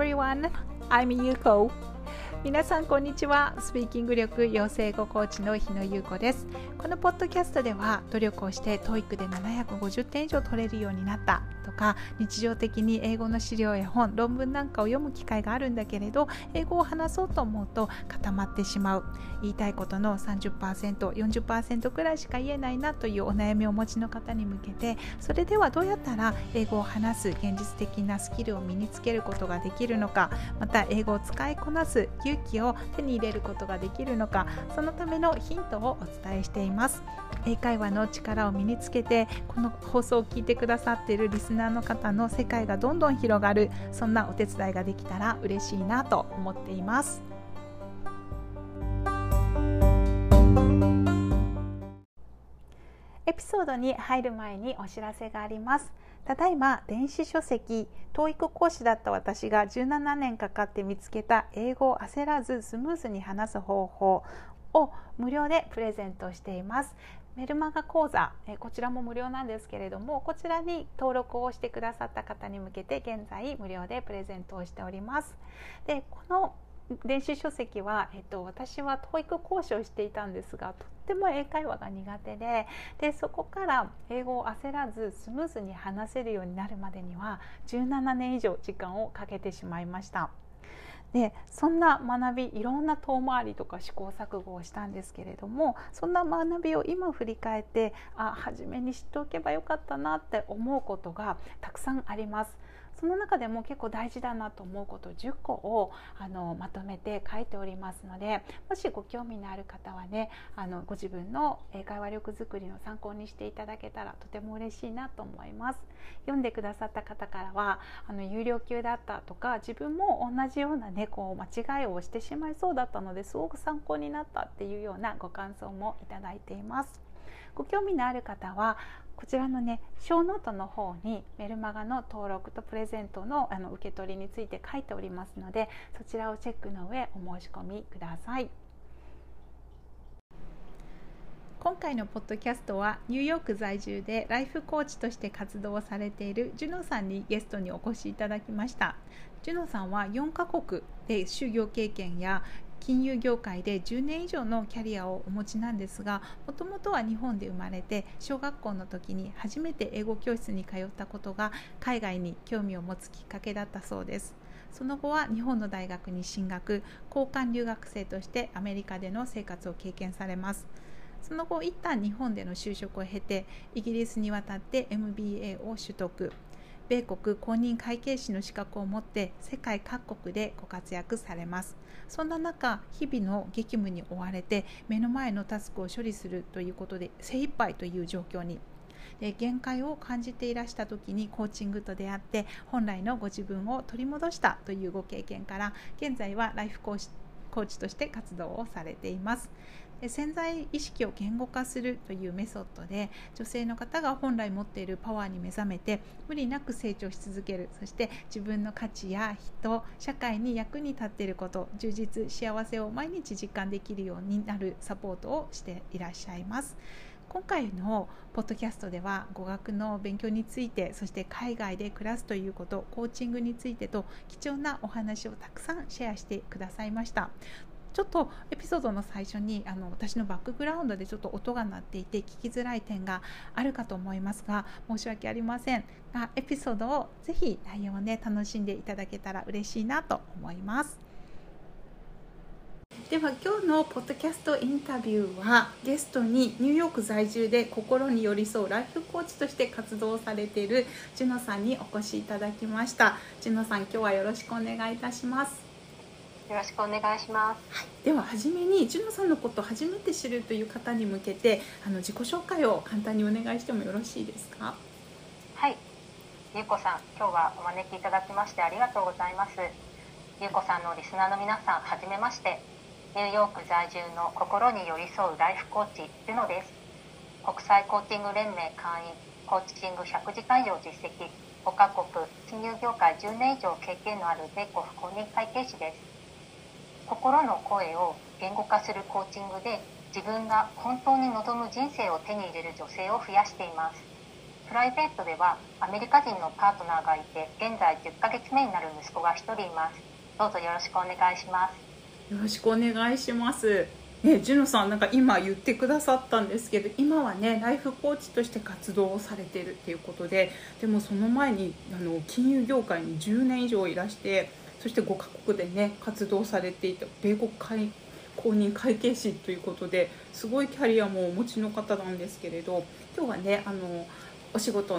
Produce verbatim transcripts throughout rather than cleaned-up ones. everyone! I'm Yuko. 皆さんこんにちは。スピーキング力養成語コーチの日野優子です。このポッドキャストでは、努力をして トーイック でななひゃくごじゅってん以上取れるようになったとか、日常的に英語の資料や本、論文なんかを読む機会があるんだけれど、英語を話そうと思うと固まってしまう。言いたいことの さんじゅっパーセント、よんじゅっパーセント くらいしか言えないなというお悩みをお持ちの方に向けて、それではどうやったら英語を話す現実的なスキルを身につけることができるのか、また英語を使いこなす勇気を手に入れることができるのか、そのためのヒントをお伝えしています。英会話の力を身につけて、この放送を聞いてくださっているリスナーの方の世界がどんどん広がる、そんなお手伝いができたら嬉しいなと思っています。エピソードに入る前にお知らせがあります。ただいま電子書籍、トーイック 講師だった私がじゅうななねんかかって見つけた英語を焦らずスムーズに話す方法を無料でプレゼントしています。メルマガ講座、こちらも無料なんですけれども、こちらに登録をしてくださった方に向けて現在無料でプレゼントをしております。で、この電子書籍は、えっと、私は トーイック 講師をしていたんですが、とっても英会話が苦手 で, でそこから英語を焦らずスムーズに話せるようになるまでにはじゅうななねん以上時間をかけてしまいました。で、そんな学び、いろんな遠回りとか試行錯誤をしたんですけれども、そんな学びを今振り返って、あ、初めに知っておけばよかったなって思うことがたくさんあります。その中でも結構大事だなと思うことじゅっこをあのまとめて書いておりますので、もしご興味のある方はね、あのご自分の英会話力づくりの参考にしていただけたらとても嬉しいなと思います。読んでくださった方からは、あの有料級だったとか、自分も同じようなね、こう間違いをしてしまいそうだったのですごく参考になったっていうようなご感想もいただいています。ご興味のある方はこちらのね、ショーノートの方にメルマガの登録とプレゼント の, あの受け取りについて書いておりますので、そちらをチェックの上お申し込みください。今回のポッドキャストは、ニューヨーク在住でライフコーチとして活動をされている Juno さんにゲストにお越しいただきました。 Juno さんはよんかこくで就業経験や金融業界でじゅうねん以上のキャリアをお持ちなんですが、もともとは日本で生まれて、小学校の時に初めて英語教室に通ったことが海外に興味を持つきっかけだったそうです。その後は日本の大学に進学、交換留学生としてアメリカでの生活を経験されます。その後一旦日本での就職を経て、イギリスに渡って エムビーエー を取得、米国公認会計士の資格を持って世界各国でご活躍されます。そんな中、日々の激務に追われて、目の前のタスクを処理するということで精一杯という状況に。で、限界を感じていらした時にコーチングと出会って、本来のご自分を取り戻したというご経験から、現在はライフコーチ、コーチとして活動をされています。潜在意識を言語化するというメソッドで、女性の方が本来持っているパワーに目覚めて、無理なく成長し続ける、そして自分の価値や人、社会に役に立っていること、充実、幸せを毎日実感できるようになるサポートをしていらっしゃいます。今回のポッドキャストでは、語学の勉強について、そして海外で暮らすということ、コーチングについてと、貴重なお話をたくさんシェアしてくださいました。ちょっとエピソードの最初に、あの私のバックグラウンドでちょっと音が鳴っていて聞きづらい点があるかと思いますが、申し訳ありませんが、エピソードをぜひ内容をね、楽しんでいただけたら嬉しいなと思います。では、今日のポッドキャストインタビューは、ゲストにニューヨーク在住で心に寄り添うライフコーチとして活動されている Juno さんにお越しいただきました。 Juno さん、今日はよろしくお願いいたします。よろしくお願いします、はい、では初めに Juno さんのことを初めて知るという方に向けて、あの自己紹介を簡単にお願いしてもよろしいですか？はい、ゆうこさん、今日はお招きいただきましてありがとうございます。ゆうこさんのリスナーの皆さん、はじめまして。ニューヨーク在住の心に寄り添うライフコーチ Juno です。国際コーチング連盟会員、コーチングひゃくじかん以上実績、ごかこく、金融業界じゅうねん以上経験のある米国公認会計士です。心の声を言語化するコーチングで、自分が本当に望む人生を手に入れる女性を増やしています。プライベートではアメリカ人のパートナーがいて、現在じゅっかげつめになる息子がひとりいます。どうぞよろしくお願いします。よろしくお願いします、ね、ジュノさん、なんか今言ってくださったんですけど、今はねライフコーチとして活動をされているということで、でもその前にあの金融業界にじゅうねん以上いらして、そしてごかこくでね活動されていた米国会公認会計士ということで、すごいキャリアもお持ちの方なんですけれど、今日はねあのお仕事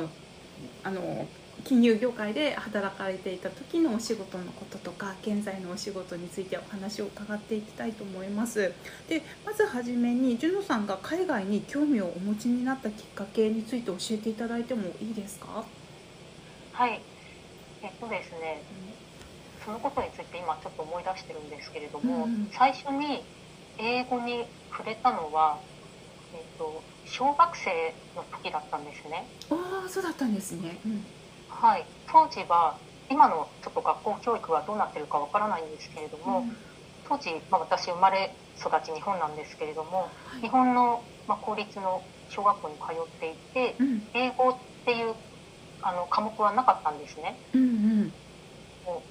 あの金融業界で働かれていた時のお仕事のこととか、現在のお仕事についてお話を伺っていきたいと思います。でまずはじめに、ジュノさんが海外に興味をお持ちになったきっかけについて教えていただいてもいいですか？はい、えっとですね、うん、そのことについて今ちょっと思い出してるんですけれども、うん、最初に英語に触れたのは、えっと、小学生の時だったんですね。ああ、そうだったんですね、うん、はい、当時は今のちょっと学校教育はどうなってるかわからないんですけれども、うん、当時、まあ、私生まれ育ち日本なんですけれども、はい、日本の、まあ、公立の小学校に通っていて、うん、英語っていうあの科目はなかったんですね、うんうん、もう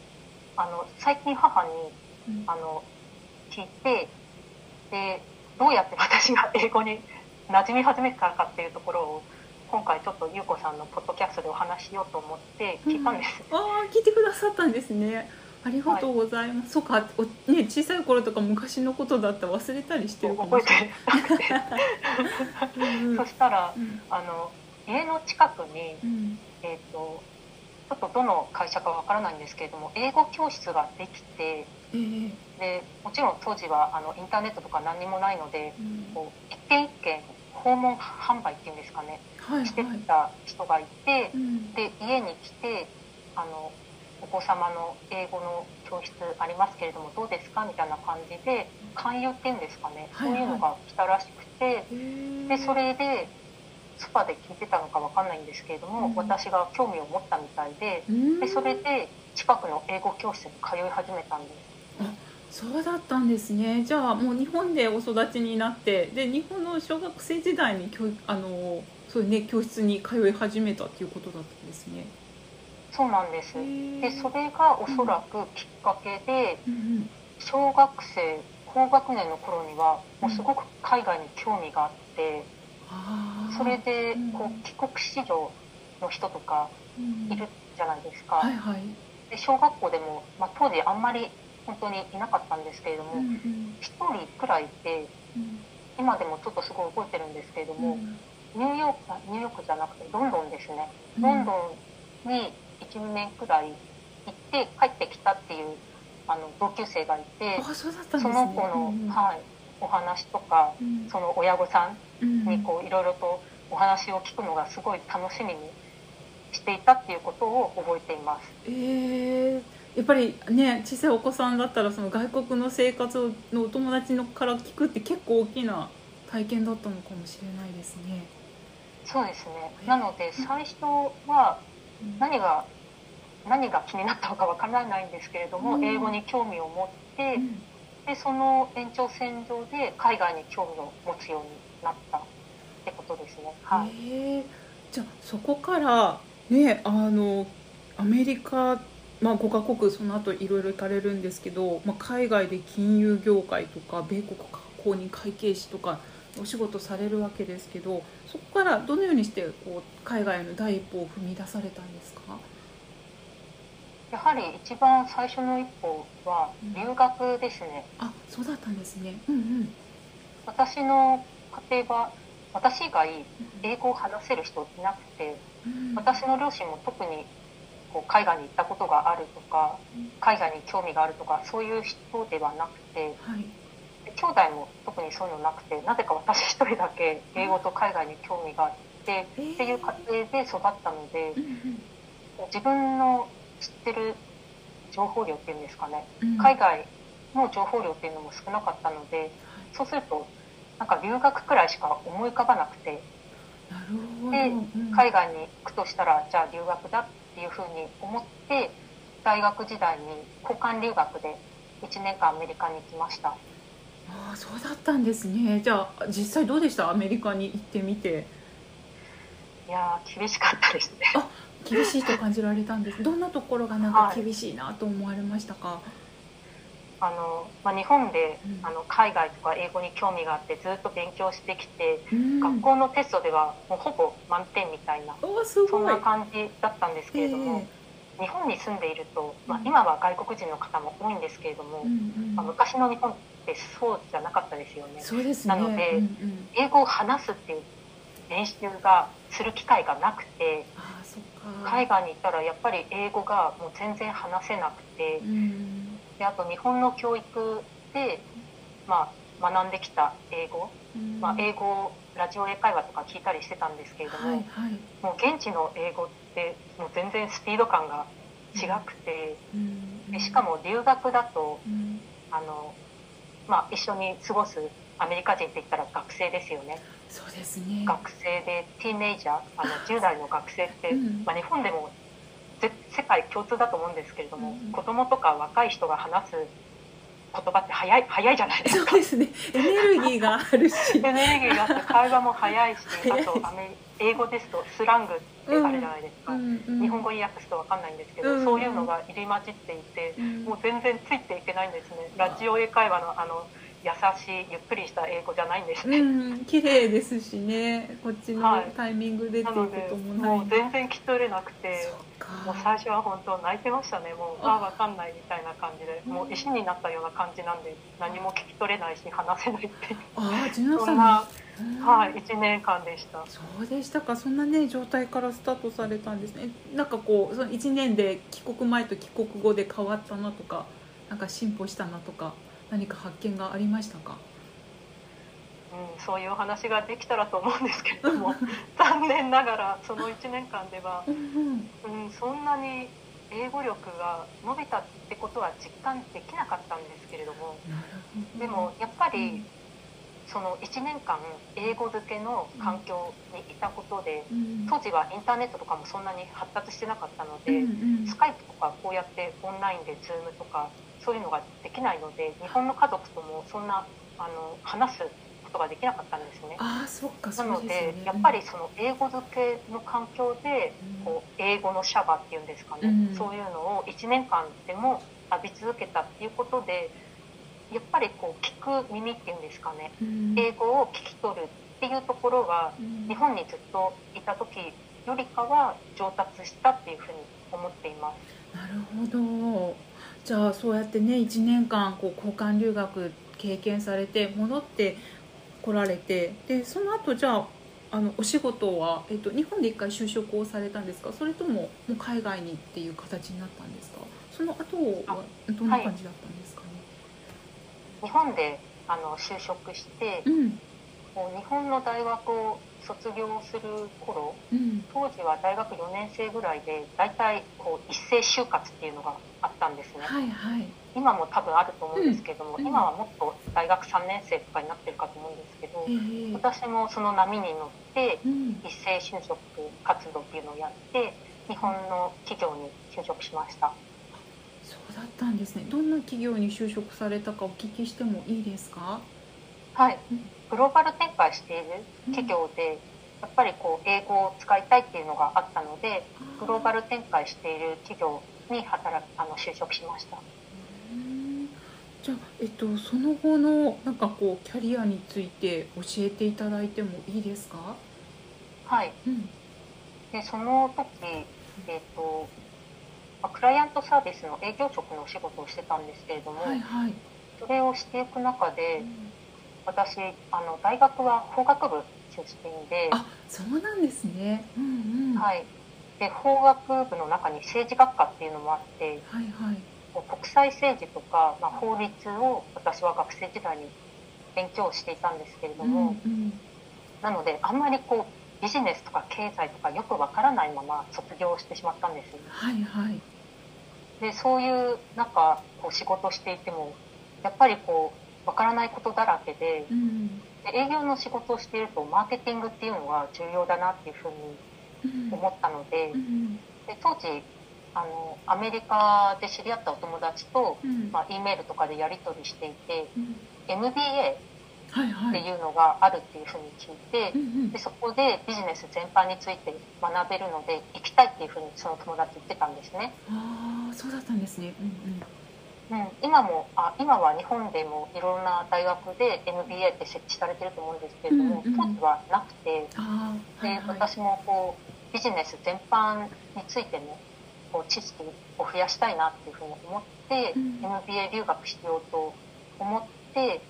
あの最近母に、うん、あの聞いて、でどうやって私が英語に馴染み始めたかっていうところを、今回ちょっとゆうこさんのポッドキャストでお話しようと思って聞いたんです、うん、ああ、聞いてくださったんですね。ありがとうございます、はい、そうか、お、ね、小さい頃とか昔のことだったら忘れたりしてるかもしれない覚えてなくてそしたら、うん、あの家の近くに、うん、えーと、ちょっとどの会社かわからないんですけれども、英語教室ができて、えー、でもちろん当時はあのインターネットとか何にもないので、うん、こう一軒一軒訪問販売っていうんですかね、はいはい、してきた人がいて、うん、で家に来て、あのお子様の英語の教室ありますけれどもどうですかみたいな感じで、勧誘っていうんですかね、はいはい、そういうのが来たらしくて、でそれでスパで聞いてたのか分かんないんですけれども、うん、私が興味を持ったみたいで、うん、でそれで近くの英語教室に通い始めたんです。そうだったんですね。じゃあもう日本でお育ちになって、で日本の小学生時代に教あのそうね教室に通い始めたっていうことだったんですね。そうなんです。でそれがおそらくきっかけで、うんうん、小学生高学年の頃にはもうすごく海外に興味があって、うん、それでこう帰国子女の人とかいるじゃないですか、うんうんはいはい、で小学校でも、まあ、当時あんまり本当にいなかったんですけれども、うんうん、ひとりくらいいて、うん、今でもちょっとすごい覚えてるんですけれども、うん、ニューヨーク、ニューヨークじゃなくてロンドンですね、うん、ロンドンにいちねんくらい行って帰ってきたっていうあの同級生がいて、あ、そうだったんですね、その子の、うんはい、お話とか、うん、その親御さんにこういろいろとお話を聞くのがすごい楽しみにしていたっていうことを覚えています。えーやっぱりね、小さいお子さんだったらその外国の生活のお友達のから聞くって結構大きな体験だったのかもしれないですね。そうですね。なので最初は何が、うん、何が気になったのかわからないんですけれども、うん、英語に興味を持って、うん、でその延長線上で海外に興味を持つようになったってことですね。はい、えー、じゃあそこからね、あのアメリカまあ、ごかこくその後いろいろ行かれるんですけど、まあ、海外で金融業界とか米国公認会計士とかお仕事されるわけですけど、そこからどのようにしてこう海外の第一歩を踏み出されたんですか？やはり一番最初の一歩は留学ですね、うん、あ、そうだったんですね、うんうん、私の家庭は私以外英語を話せる人いなくて、うん、私の両親も特にこう海外に行ったことがあるとか海外に興味があるとかそういう人ではなくて、はい、兄弟も特にそういうのなくて、なぜか私一人だけ英語と海外に興味があって、うん、っていう家庭で育ったので、えー、自分の知ってる情報量っていうんですかね、うん、海外の情報量っていうのも少なかったので、そうするとなんか留学くらいしか思い浮かばなくて、なるほど、で海外に行くとしたらじゃあ留学だっていうふうに思って、大学時代に交換留学でいちねんかんアメリカに行きました。ああ、そうだったんですね。じゃあ実際どうでした？アメリカに行ってみて。いやー厳しかったですね。あ、厳しいと感じられたんです。どんなところがなんか厳しいなと思われましたか？はい、あのまあ、日本で、うん、あの海外とか英語に興味があってずっと勉強してきて、うん、学校のテストではもうほぼ満点みたいな、そんな感じだったんですけれども、えー、日本に住んでいると、まあ、今は外国人の方も多いんですけれども、うんうん、まあ、昔の日本ってそうじゃなかったですよね。そうですね。なので、うんうん、英語を話すっていう練習がする機会がなくて、あ、そっか、海外に行ったらやっぱり英語がもう全然話せなくて、うん、であと日本の教育で、まあ、学んできた英語、うん、まあ、英語ラジオ英会話とか聞いたりしてたんですけれども、はいはい、もう現地の英語ってもう全然スピード感が違くて、うん、でしかも留学だと、うん、あのまあ、一緒に過ごすアメリカ人って言ったら学生ですよね。そうですね、学生でティーネイジャー、あのじゅう代の学生って、うん、まあ、日本でも世界共通だと思うんですけれども、うん、子供とか若い人が話す言葉って早い、早いじゃないですか。そうですね、エネルギーがあるしエネルギーがあって会話も早いし、あとアメ英語ですとスラングってあるじゃないですか、うんうん、日本語に訳すと分かんないんですけど、うん、そういうのが入り混じっていて、うん、もう全然ついていけないんですね、うん、ラジオ英会話のあの優しいゆっくりした英語じゃないんですね。うん、綺麗ですしね、こっちのタイミングでっていうこともない、はい、なのでもう全然聞き取れなくて、もう最初は本当泣いてましたね。もうあ、分かんないみたいな感じで、もう石になったような感じなんで、何も聞き取れないし話せないっていうあ、ジュノさんそんな、うん、はい、いちねんかんでした。そうでしたか。そんなね状態からスタートされたんですね。なんかこうそのいちねんで帰国前と帰国後で変わったなとか、なんか進歩したなとか、何か発見がありましたか？うん、そういうお話ができたらと思うんですけれども残念ながらそのいちねんかんでは、うんうん、そんなに英語力が伸びたってことは実感できなかったんですけれども、でもやっぱりそのいちねんかん英語漬けの環境にいたことで、うん、当時はインターネットとかもそんなに発達してなかったので、うんうん、スカイプとかこうやってオンラインで Zoom とかそういうのができないので、日本の家族ともそんなあの話すことができなかったんですよね。あ、そっか、そうですね。なのでやっぱりその英語漬けの環境で、うん、こう英語のシャワーっていうんですかね、うん、そういうのをいちねんかんでも浴び続けたっていうことで、やっぱりこう聞く耳っていうんですかね、うん、英語を聞き取るっていうところは、うん、日本にずっといた時よりかは上達したっていうふうに思っています。なるほど。じゃあそうやってねいちねんかんこう交換留学経験されて戻って来られて、でその後じゃあ、あのお仕事は、えっと、日本で一回就職をされたんですか？それとももう海外にっていう形になったんですか？その後はどんな感じだったんですかね？はい、日本であの就職して、うん、こう日本の大学を卒業する頃、うん、当時は大学よねんせいぐらいでだいたいこう一斉就活っていうのがあったんですね。はいはい、今も多分あると思うんですけども、うん、今はもっと大学さんねんせいとかになってるかと思うんですけど、うん、私もその波に乗って一斉就職活動っていうのをやって日本の企業に就職しました。そうだったんですね。どんな企業に就職されたかお聞きしてもいいですか？はい、グローバル展開している企業で、やっぱりこう英語を使いたいっていうのがあったので、グローバル展開している企業に働くあの就職しました。じゃあ、えっと、その後のなんかこうキャリアについて教えていただいてもいいですか？はい、うん、でその時、えっと、クライアントサービスの営業職のお仕事をしてたんですけれども、はいはい、それをしていく中で、うん、私あの大学は法学部出身で、あ、そうなんですね、うんうん、はい、で法学部の中に政治学科っていうのもあって、はいはい、国際政治とか、まあ、法律を私は学生時代に勉強していたんですけれども、うんうん、なのであんまりこうビジネスとか経済とかよくわからないまま卒業してしまったんです。はいはい、でそういうなんかこう仕事していてもやっぱりこうわからないことだらけで、うん、で営業の仕事をしているとマーケティングっていうのが重要だなっていうふうに思ったので、うん、で当時あのアメリカで知り合ったお友達と、うん、まあ、E メールとかでやり取りしていて、うん、エムビーエーっていうのがあるっていうふうに聞いて、でそこでビジネス全般について学べるので行きたいっていうふうにその友達言ってたんですね。ああ、そうだったんですね。うんうんうん、今もあ今は日本でもいろんな大学で エムビーエー って設置されてると思うんですけれども、うんうん、当時はなくて、あ、はいはい、で私もこうビジネス全般についてもこう知識を増やしたいなっていうふうに思って、うん、エムビーエー 留学しようと思って。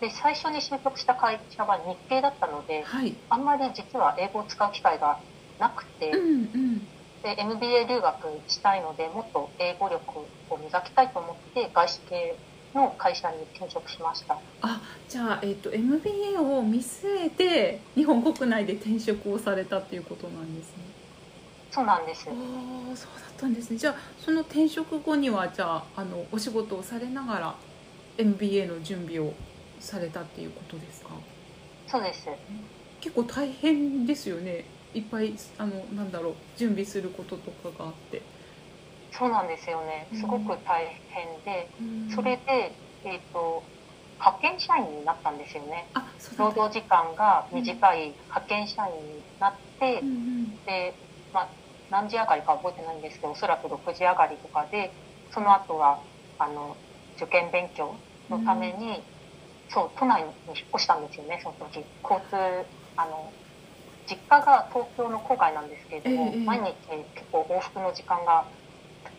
で最初に就職した会社は日系だったので、はい、あんまり実は英語を使う機会がなくて、うんうん、で エムビーエー 留学したいのでもっと英語力を磨きたいと思って外資系の会社に転職しました。あ、じゃあ、えーと、エムビーエー を見据えて日本国内で転職をされたっていうことなんですね。そうなんです。あ、そうだったんですね。じゃあその転職後にはじゃあ、あのお仕事をされながら エムビーエー の準備をされたっていうことですか？そうです。結構大変ですよね。いっぱいあのなんだろう準備することとかがあって。そうなんですよね。すごく大変で、うん、それでえっと派遣社員になったんですよね。あ、そうだった。労働時間が短い派遣社員になって、うんうん、で、まあ、何時上がりか覚えてないんですけど、おそらくろくじ上がりとかで、その後はあの受験勉強のために、うんそう都内に引っ越したんですよね。その時交通あの実家が東京の郊外なんですけれども、えー、毎日結構往復の時間が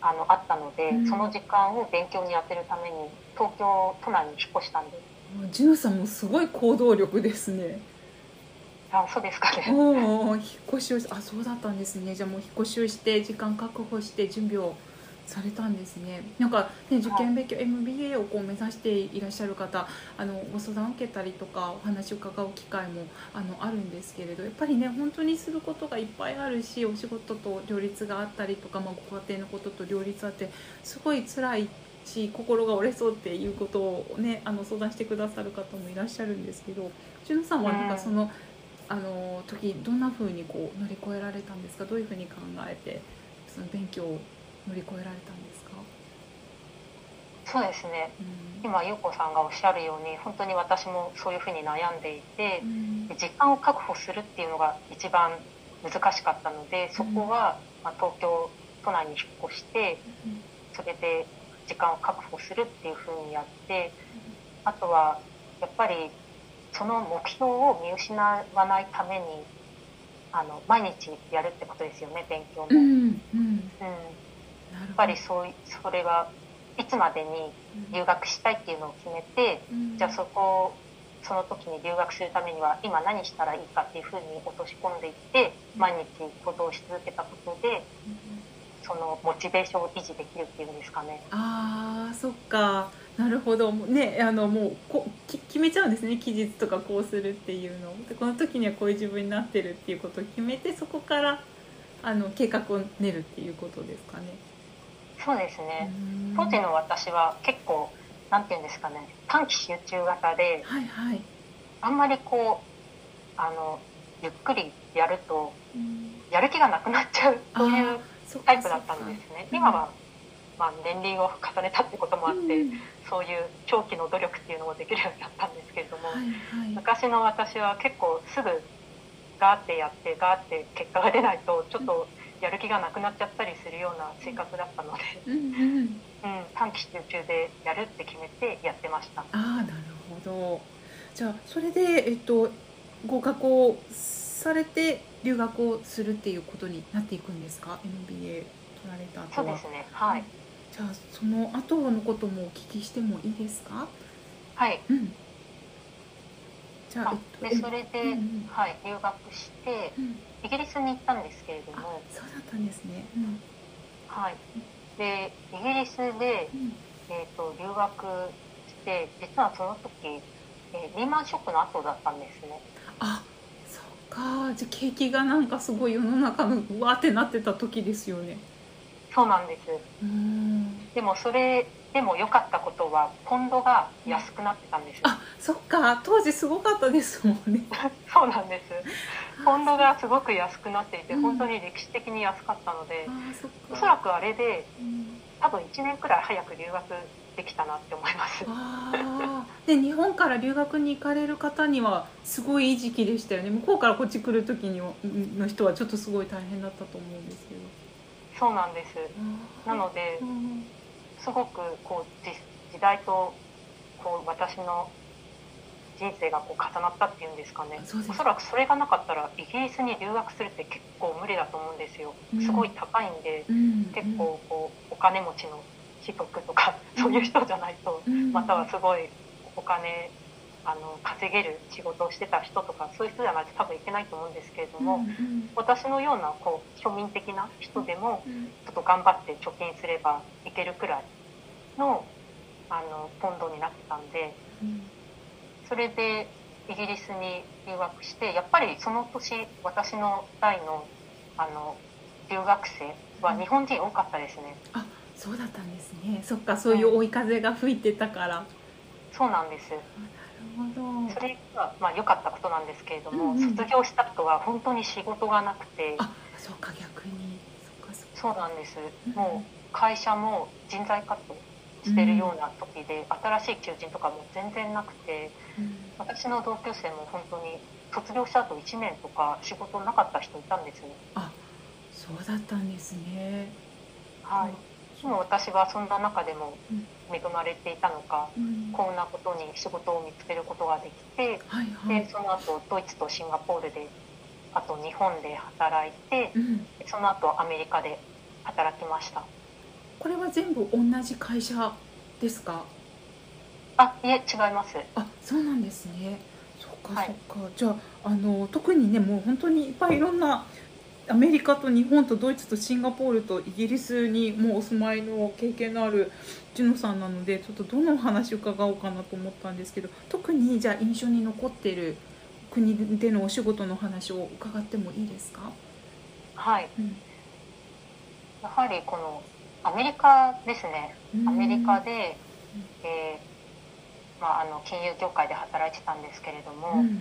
あのあったので、うん、その時間を勉強に当てるために東京都内に引っ越したんです。Junoさんもすごい行動力ですね。あ、そうですかね。おお、引っ越しをしあそうだったんですね。じゃあもう引っ越しをして時間確保して準備をされたんですね。なんかね、受験勉強、はい、エムビーエー をこう目指していらっしゃる方、あのご相談を受けたりとかお話を伺う機会も あのあるんですけれど、やっぱりね本当にすることがいっぱいあるし、お仕事と両立があったりとか、まあ、ご家庭のことと両立あってすごい辛いし心が折れそうっていうことをねあの相談してくださる方もいらっしゃるんですけど、Junoさんはなんかその、あの時どんな風にこう乗り越えられたんですか？どういう風に考えてその勉強を乗り越えられたんですか？そうですね、うん、今優子さんがおっしゃるように本当に私もそういうふうに悩んでいて、うん、時間を確保するっていうのが一番難しかったので、そこは、まあ、東京都内に引っ越して、うん、それで時間を確保するっていうふうにやって、うん、あとはやっぱりその目標を見失わないためにあの毎日やるってことですよね、勉強も。うんうん、やっぱり そ, うそれはいつまでに留学したいっていうのを決めて、うん、じゃあそこをその時に留学するためには今何したらいいかっていうふうに落とし込んでいって毎日行動し続けたことで、うん、そのモチベーションを維持できるっていうんですかね。ああ、そっか、なるほどね。あのもうこ決めちゃうんですね、期日とかこうするっていうので、この時にはこういう自分になってるっていうことを決めて、そこからあの計画を練るっていうことですかね。そうですね。当時の私は結構なんて言うんですかね、短期集中型で、はいはい、あんまりこうあのゆっくりやるとやる気がなくなっちゃうというタイプだったんですね。今は、まあ、年齢を重ねたってこともあって、うん、そういう長期の努力っていうのもできるようになったんですけれども、はいはい、昔の私は結構すぐガーってやってガーって結果が出ないとちょっと、うん、やる気がなくなっちゃったりするような性格だったので、うんうんうん、短期集中でやるって決めてやってました。ああ、なるほど。じゃあそれで、えっと、合格をされて留学をするっていうことになっていくんですか？ エムビーエー 取られた後は。そうですね、はい。じゃあその後のこともお聞きしてもいいですか？はい、うん。じゃあえっと、でそれで、うんうん、はい、留学して、うん、イギリスに行ったんですけれども。そうだったんですね、うん、はい、でイギリスで、うん、えー、と留学して、実はその時、えー、リーマンショックの後だったんですね。あ、そっか。じゃ景気がなんかすごい世の中のうわってなってた時ですよね。そうなんです。うん。でもそれでも良かったことはポンドが安くなってたんですよ。あ、そっか、当時すごかったですもんね。そうなんです。ポンドがすごく安くなっていて、うん、本当に歴史的に安かったので、そっか、おそらくあれで、うん、多分いちねんくらい早く留学できたなって思います。あで日本から留学に行かれる方にはすごいいい時期でしたよね。向こうからこっち来る時にの人はちょっとすごい大変だったと思うんですけど。そうなんです。なので、うん、すごくこう 時, 時代とこう私の人生がこう重なったっていうんですかね。おそらくそれがなかったらイギリスに留学するって結構無理だと思うんですよ、うん、すごい高いんで、うん、結構こうお金持ちの貴族とかそういう人じゃないと、うん、またはすごいお金あの稼げる仕事をしてた人とかそういう人じゃないと多分いけないと思うんですけれども、うんうん、私のようなこう庶民的な人でもちょっと頑張って貯金すればいけるくらい の, あのポンドになってたんで、うんそれでイギリスに留学して、やっぱりその年私の代 の, あの留学生は日本人多かったですね。あ、そうだったんですね。そっか、そういう追い風が吹いてたから、うん、そうなんです。なるほど。それがまあ良かったことなんですけれども、うんうん、卒業した後は本当に仕事がなくて。あ、そっか、逆に。そっかそっか。そうなんです、うん、もう会社も人材活動してるような時で、うん、新しい求人とかも全然なくて、うん、私の同級生も本当に卒業した後いちねんとか仕事なかった人いたんですね。あ、そうだったんですね。はい、でも私はそんな中でも恵まれていたのか、うん、こんなことに仕事を見つけることができて、はいはい、でその後ドイツとシンガポールで、あと日本で働いて、うん、その後アメリカで働きました。これは全部同じ会社ですか？あ、いえ、違います。あ、そうなんですね。そっか、はい、そっか。じゃあ、 あの特にね、もう本当にいっぱいいろんなアメリカと日本とドイツとシンガポールとイギリスにもうお住まいの経験のあるJunoさんなので、ちょっとどのお話を伺おうかなと思ったんですけど、特にじゃあ印象に残っている国でのお仕事の話を伺ってもいいですか？はい、うん、やはりこのアメリカですね。アメリカで、えーまあ、あの金融業界で働いてたんですけれども、うん、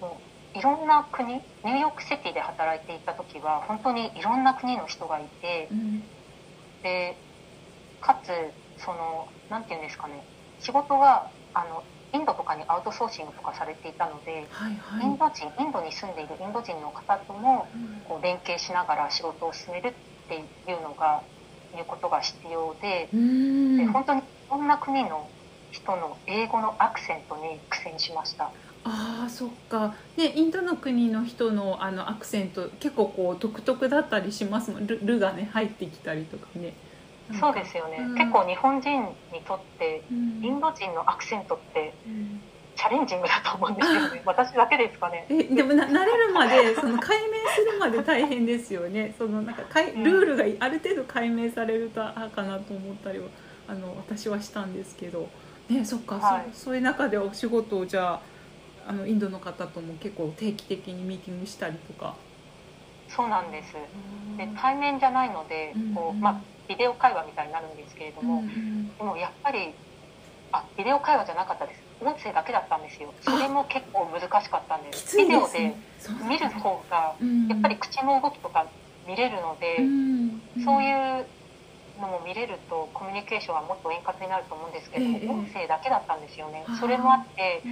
もういろんな国、ニューヨークシティで働いていた時は本当にいろんな国の人がいて、うん、でかつそのなんていうんですかね、仕事があのインドとかにアウトソーシングとかされていたので、はいはい、インド人、インドに住んでいるインド人の方ともこう連携しながら仕事を進めるっていうのがいうことが必要で、で本当にいろんな国の人の英語のアクセントに苦戦しました。ああ、そっか。でインドの国の人のあのアクセント結構こう独特だったりしますもん。ル、ルがね入ってきたりとかね。そうですよね。結構日本人にとってインド人のアクセントってチャレンジングだと思うんですよね。私だけですかね。えでもな慣れるまでその解明するまで大変ですよね。そのなんかかいルールがある程度解明されるとあかなと思ったりはあの私はしたんですけど、ね、そっか、はい、そ, そういう中でお仕事をじゃあ、 あのインドの方とも結構定期的にミーティングしたりとか。そうなんです。で対面じゃないのでこう、まあ、ビデオ会話みたいになるんですけれども、でもやっぱりあビデオ会話じゃなかったです。音声だけだったんですよ。それも結構難しかったんです。ビデオで見る方がやっぱり口の動きとか見れるので、うん、そういうのも見れるとコミュニケーションはもっと円滑になると思うんですけど、ええ、音声だけだったんですよね。それもあって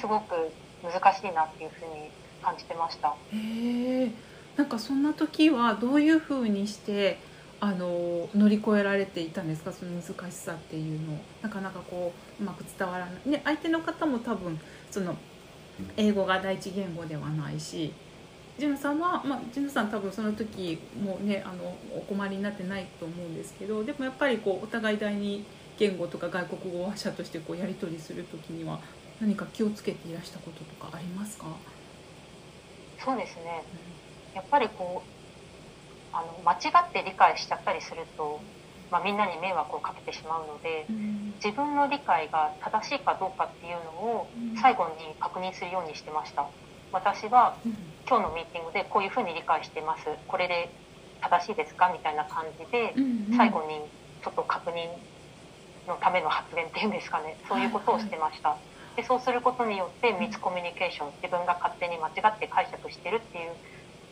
すごく難しいなっていうふうに感じてました。へー。なんかそんな時はどういうふうにしてあの乗り越えられていたんですか？その難しさっていうのなかなかこううまく伝わらない、ね、相手の方も多分その英語が第一言語ではないし、Junoさんは、まあ、Junoさん多分その時もねあのお困りになってないと思うんですけど、でもやっぱりこうお互い第二言語とか外国語話者としてこうやり取りする時には何か気をつけていらしたこととかありますか？そうですね、うん、やっぱりこうあの間違って理解しちゃったりすると、まあ、みんなに迷惑をかけてしまうので、うん、自分の理解が正しいかどうかっていうのを最後に確認するようにしてました。私は今日のミーティングでこういうふうに理解してます、これで正しいですかみたいな感じで最後にちょっと確認のための発言っていうんですかね、そういうことをしてました。でそうすることによってミスコミュニケーション、自分が勝手に間違って解釈してるっていう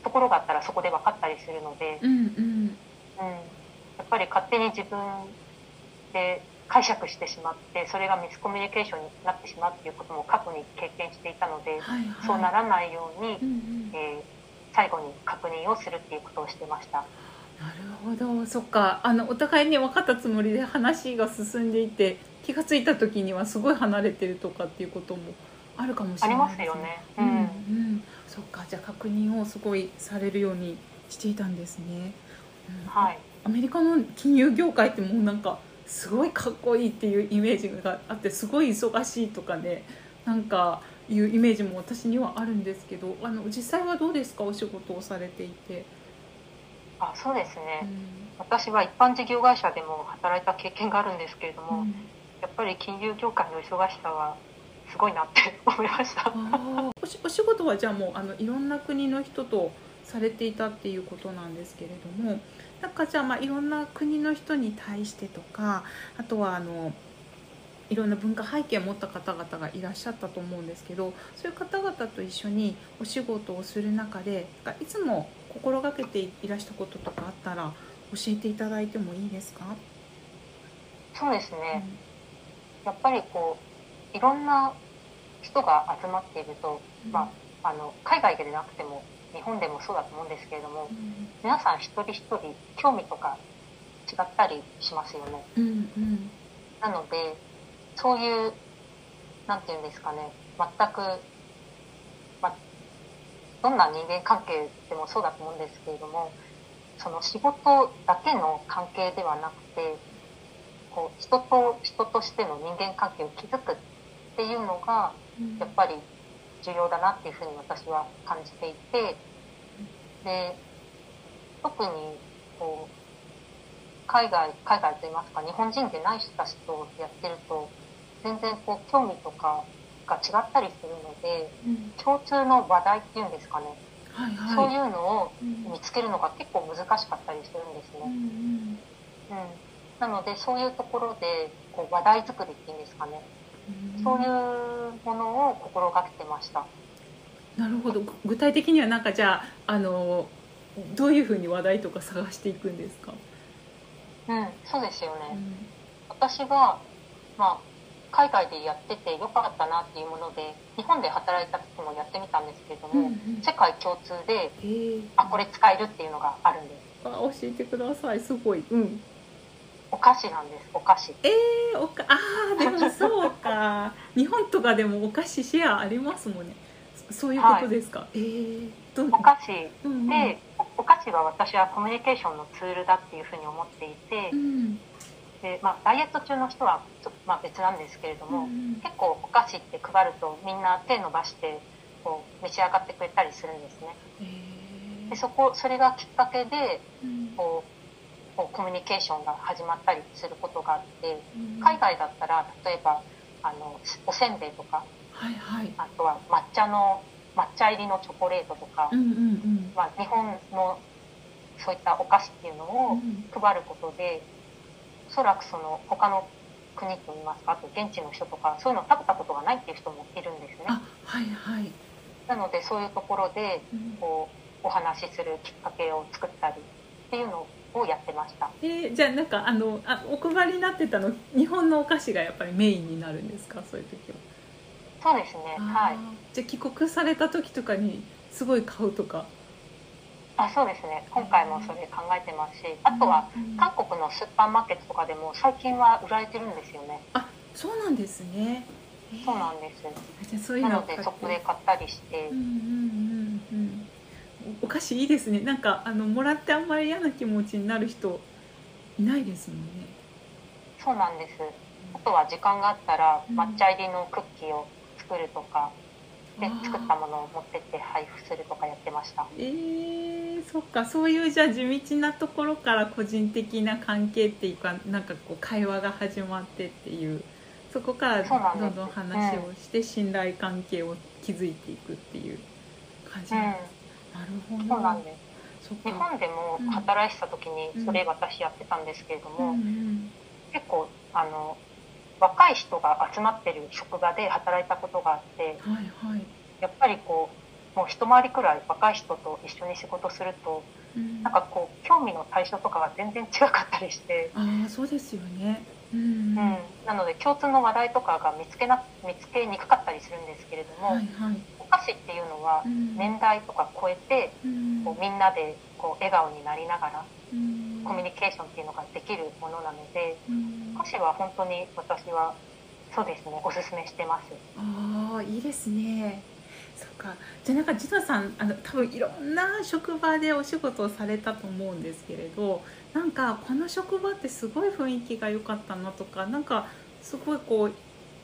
ところがあったらそこで分かったりするので、うんうんうん、やっぱり勝手に自分で解釈してしまってそれがミスコミュニケーションになってしまうということも過去に経験していたので、はいはい、そうならないように、うんうんえー、最後に確認をするっていうことをしてました。なるほど、そっか。あのお互いに分かったつもりで話が進んでいて気がついた時にはすごい離れてるとかっていうこともあるかもしれないですね。ありますよね、うんうんうん、そっか。じゃあ確認をすごいされるようにしていたんですね、うん、はい。アメリカの金融業界ってもうなんかすごいかっこいいっていうイメージがあってすごい忙しいとかねなんかいうイメージも私にはあるんですけど、あの実際はどうですか、お仕事をされていて。あ、そうですね、うん、私は一般事業会社でも働いた経験があるんですけれども、うん、やっぱり金融業界の忙しさはすごいなって思いました。あ、おし、お仕事はじゃあもうあのいろんな国の人とされていたっていうことなんですけれども、なんかじゃあまあいろんな国の人に対してとか、あとはあのいろんな文化背景を持った方々がいらっしゃったと思うんですけど、そういう方々と一緒にお仕事をする中でいつも心がけていらしたこととかあったら教えていただいてもいいですか。そうですね、うん、やっぱりこういろんな人が集まっていると、うんまあ、あの海外でなくても日本でもそうだと思うんですけれども、うん、皆さん一人一人興味とか違ったりしますよね、うんうん、なのでそういうなんていうんですかね、全く、ま、どんな人間関係でもそうだと思うんですけれども、その仕事だけの関係ではなくてこう人と人としての人間関係を築くっていうのがやっぱり、うん重要だなっていうふうに私は感じていて、で特にこう海外海外といいますか日本人でない人たちとやってると全然こう興味とかが違ったりするので、うん、共通の話題っていうんですかね、はいはい、そういうのを見つけるのが結構難しかったりするんですね、うんうんうん、なのでそういうところでこう話題作りっていうんですかね、そういうものを心がけてました。なるほど。具体的にはなんかじゃあ、あのどういうふうに話題とか探していくんですか。うん、そうですよね、うん、私は、まあ、海外でやっててよかったなっていうもので日本で働いた時もやってみたんですけれども、うんうん、世界共通で、えー、あ、これ使えるっていうのがあるんです。あ、教えてください。すごい、うんお菓子なんです。お菓子、えー、おかあでもそうか日本とかでもお菓子シェアありますもんね。そういうことですか、はいえー、どうお菓子で、うんうん、お菓子は私はコミュニケーションのツールだっていうふうに思っていて、うんでまあ、ダイエット中の人は、まあ、別なんですけれども、うん、結構お菓子って配るとみんな手伸ばしてこう召し上がってくれたりするんですね、えー、でそこそれがきっかけで、うん、こうコミュニケーションが始まったりすることがあって、うん、海外だったら例えばあのおせんべいとか、はいはい、あとは抹茶の抹茶入りのチョコレートとか、うんうんうんまあ、日本のそういったお菓子っていうのを配ることで、うん、おそらくその他の国といいますかあと現地の人とかそういうのを食べたことがないっていう人もいるんですね。あ、はいはい、なのでそういうところでこう、うん、お話しするきっかけを作ったりっていうのををやってました。えー、じゃあなんかあのあお配りになってたの日本のお菓子がやっぱりメインになるんですか、そういう時は。そうですね、はい。じゃあ帰国された時とかにすごい買うとか。あ、そうですね、今回もそれ考えてますし、あとは韓国のスーパーマーケットとかでも最近は売られてるんですよね。あ、そうなんですね、えー、そうなんです。じゃあそういうのなのでそこで買ったりして、うんうんうんうんお菓子いいですね。なんかあのもらってあんまり嫌な気持ちになる人いないですもんね。そうなんです。あとは時間があったら抹茶入りのクッキーを作るとか、うん、で作ったものを持ってって配布するとかやってました。えー、そっか。そういうじゃあ地道なところから個人的な関係っていうかなんかこう会話が始まってっていう、そこからどんどん話をして信頼関係を築いていくっていう感じなんです。うんなるほど。そうなんです。日本でも働いてた時にそれ私やってたんですけれども、うんうん、結構あの若い人が集まってる職場で働いたことがあって、はいはい、やっぱりこうもう一回りくらい若い人と一緒に仕事すると、うん、なんかこう興味の対象とかが全然違かったりして。ああそうですよね、うん、なので共通の話題とかが見つけな、見つけにくかったりするんですけれども、はいはい、お菓子っていうのは年代とか超えて、うん、こうみんなでこう笑顔になりながら、うん、コミュニケーションっていうのができるものなので、うん、お菓子は本当に私はそうですね、おすすめしてます。ああ、いいですね。そうか。じゃあなんかJunoさん、あの多分いろんな職場でお仕事をされたと思うんですけれど、なんかこの職場ってすごい雰囲気が良かったなとか、なんかすごいこ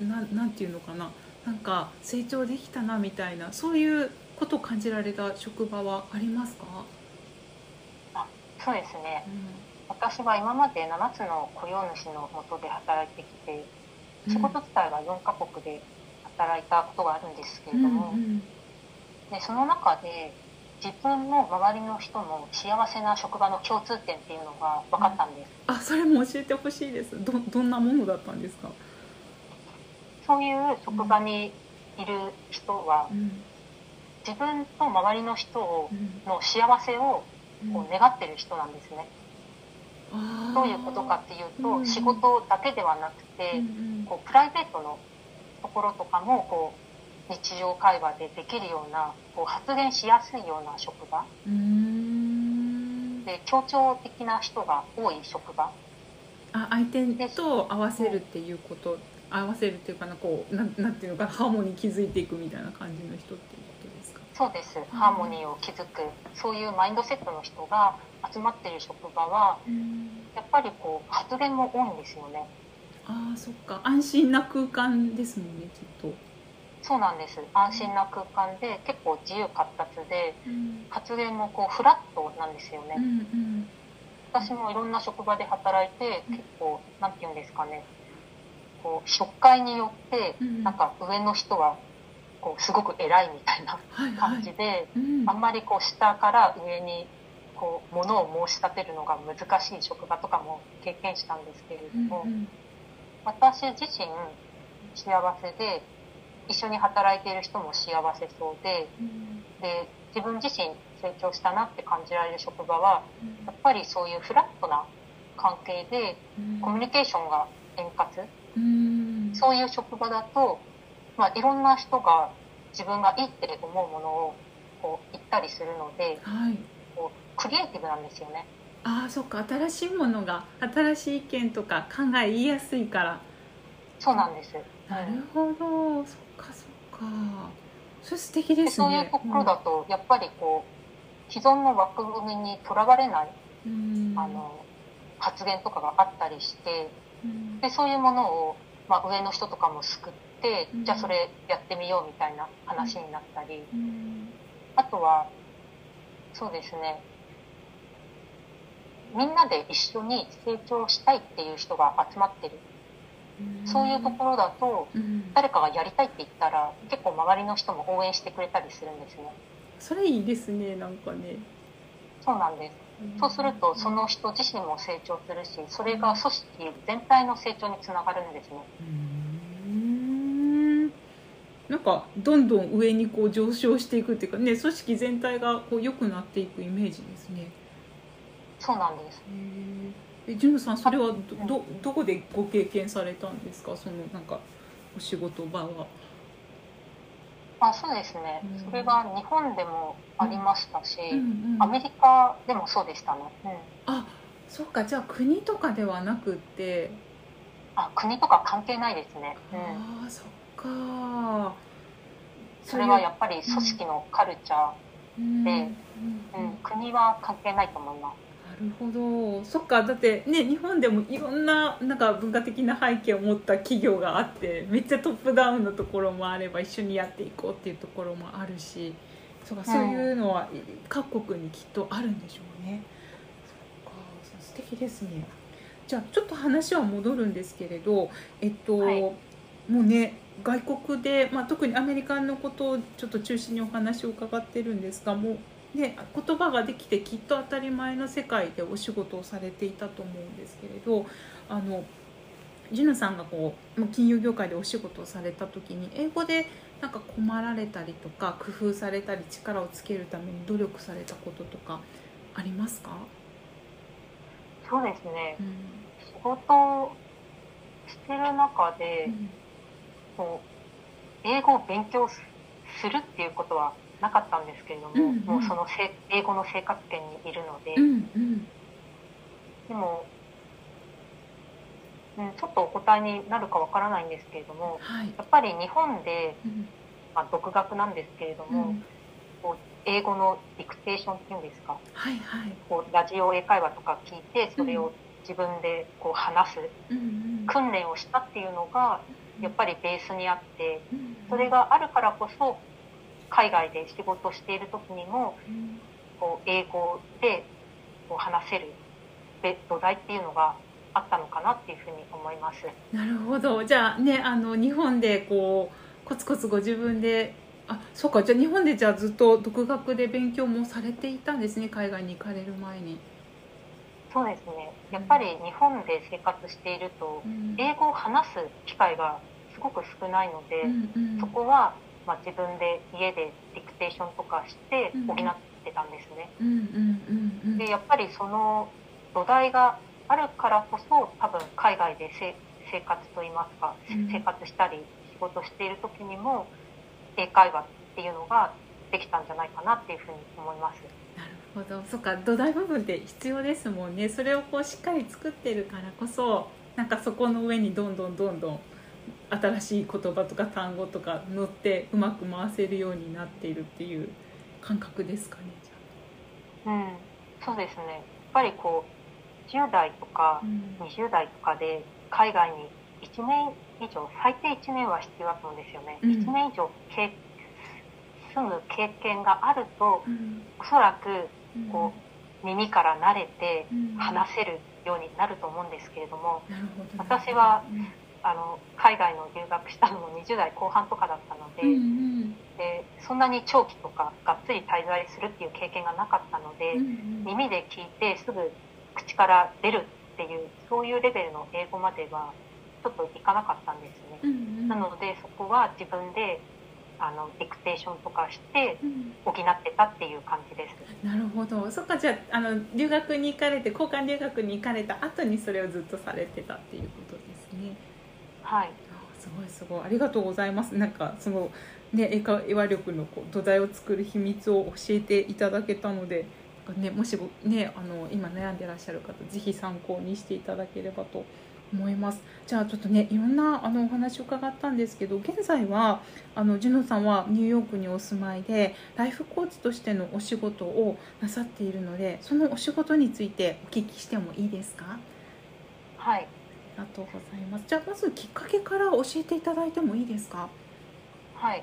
う な, なんていうのかな、なんか成長できたなみたいな、そういうことを感じられた職場はありますか？あ、そうですね、うん、私は今までななつの雇用主の下で働いてきて、仕事自体はよんカ国で働いたことがあるんですけれども、うんうん、でその中で自分の周りの人の幸せな職場の共通点っていうのが分かったんです。あ、それも教えてほしいです。 ど, どんなものだったんですか？そういう職場にいる人は、うん、自分と周りの人を、うん、の幸せをこう願ってる人なんですね、うん、どういうことかっていうと、うん、仕事だけではなくて、うん、こうプライベートのところとかもこう日常会話でできるような、こう発言しやすいような職場うーんで、協調的な人が多い職場。あ、相手と合わせるっていうこと、合わせるっていうかな、こう な, なんていうのか、ハーモニー築いていくみたいな感じの人っていうことですか？そうです、うん、ハーモニーを築く、そういうマインドセットの人が集まってる職場はやっぱりこう発言も多いんですよね。あ、そっか、安心な空間ですもんね、きっと。そうなんです、安心な空間で結構自由闊達で、うん、発言もこうフラットなんですよね、うんうん、私もいろんな職場で働いて、結構なんていうんですかね、こう職界によって、うん、なんか上の人はこうすごく偉いみたいな感じで、はいはい、うん、あんまりこう下から上にこう物を申し立てるのが難しい職場とかも経験したんですけれども、うんうん、私自身幸せで、一緒に働いている人も幸せそうで、うん、で自分自身成長したなって感じられる職場は、うん、やっぱりそういうフラットな関係で、うん、コミュニケーションが円滑、うん、そういう職場だと、まあ、いろんな人が自分がいいって思うものをこう言ったりするので、はい、こうクリエイティブなんですよね。ああ、そっか、新しいものが、新しい意見とか考え言いやすいから。そうなんです、なるほど、そっかそっか、それ素敵ですね。そういうところだと、うん、やっぱりこう既存の枠組みにとらわれない、うん、あの発言とかがあったりして、うん、でそういうものを、まあ、上の人とかも救って、うん、じゃあそれやってみようみたいな話になったり、うん、あとはそうですね、みんなで一緒に成長したいっていう人が集まってる、そういうところだと、うん、誰かがやりたいって言ったら結構周りの人も応援してくれたりするんですね。それいいですね、なんかね。そうなんです、うん、そうするとその人自身も成長するし、それが組織全体の成長につながるんですね。うーん、なんかどんどん上にこう上昇していくっていうかね、組織全体がこう良くなっていくイメージですね。そうなんです。Junoさん、それは ど, ど, どこでご経験されたんですか、そのなんかお仕事場は。あ、そうですね、うん、それが日本でもありましたし、うんうんうん、アメリカでもそうでしたね、うん、あ、そうか、じゃあ国とかではなくて。あ、国とか関係ないですね、うん、あ、そっか、それはやっぱり組織のカルチャーで、うんうんうん、国は関係ないと思います。なるほど、そっか、だってね、日本でもいろん な, なんか文化的な背景を持った企業があって、めっちゃトップダウンのところもあれば、一緒にやっていこうっていうところもあるし、 そ, うか、そういうのは各国にきっとあるんでしょうね、うん、そっか、素敵ですね。じゃあちょっと話は戻るんですけれど、えっと、はい、もうね、外国で、まあ、特にアメリカのことをちょっと中心にお話を伺ってるんですが、もうね、言葉ができてきっと当たり前の世界でお仕事をされていたと思うんですけれど、あのJunoさんがこう金融業界でお仕事をされた時に、英語でなんか困られたりとか、工夫されたり、力をつけるために努力されたこととかありますか？そうですね、うん、仕事してる中で、うん、こう英語を勉強するっていうことはなかったんですけれども、うんうん、もうそのせ英語の生活圏にいるので、うんうん、でも、うん、ちょっとお答えになるかわからないんですけれども、はい、やっぱり日本で、うんまあ、独学なんですけれども、うん、こう英語のディクテーションっていうんですか、はいはい、こうラジオ英会話とか聞いてそれを自分でこう話す、うん、訓練をしたっていうのがやっぱりベースにあって、うん、それがあるからこそ海外で仕事をしている時にも、うん、こう英語でこう話せる土台っていうのがあったのかなっていうふうに思います。なるほど。じゃあね、あの日本でこうコツコツご自分で、あ、そうか。じゃあ日本でじゃあずっと独学で勉強もされていたんですね、海外に行かれる前に。そうですね。やっぱり日本で生活していると、うん、英語を話す機会がすごく少ないので、うんうん、そこはまあ自分で家でディクテーションとかして補ってたんですね、うんうんうんうん、でやっぱりその土台があるからこそ多分海外で生活といいますか、うん、生活したり仕事している時にも英会話っていうのができたんじゃないかなっていうふうに思います。なるほど。そっか、土台部分って必要ですもんね。それをこうしっかり作ってるからこそ、なんかそこの上にどんどんどんどん新しい言葉とか単語とか乗ってうまく回せるようになっているっていう感覚ですかね。じゃあ、うん、そうですね。やっぱりこうじゅう代とかにじゅう代とかで海外にいちねん以上、最低いちねんは必要だと思うんですよね、うん、いちねん以上け住む経験があると、うん、おそらくこう、うん、耳から慣れて話せるようになると思うんですけれども、うん、なるほど、私は、うん、あの海外の留学したのもにじゅう代後半とかだったので、うんうん、でそんなに長期とかがっつり滞在するっていう経験がなかったので、うんうん、耳で聞いてすぐ口から出るっていうそういうレベルの英語まではちょっといかなかったんですね、うんうん、なのでそこは自分であのディクテーションとかして補ってたっていう感じです、うん、なるほど。そっか。じゃあ、 あの留学に行かれて、交換留学に行かれた後にそれをずっとされてたっていうことですね。はい。すごいすごい、ありがとうございます。なんかその、ね、英会話力のこう土台を作る秘密を教えていただけたので、なんか、ね、もしも、ね、あの今悩んでらっしゃる方、ぜひ参考にしていただければと思います。じゃあちょっとね、いろんなあのお話を伺ったんですけど、現在はあのJunoさんはニューヨークにお住まいで、ライフコーチとしてのお仕事をなさっているので、そのお仕事についてお聞きしてもいいですか？はい、ありがとうございます。じゃあまずきっかけから教えていただいてもいいですか？はい、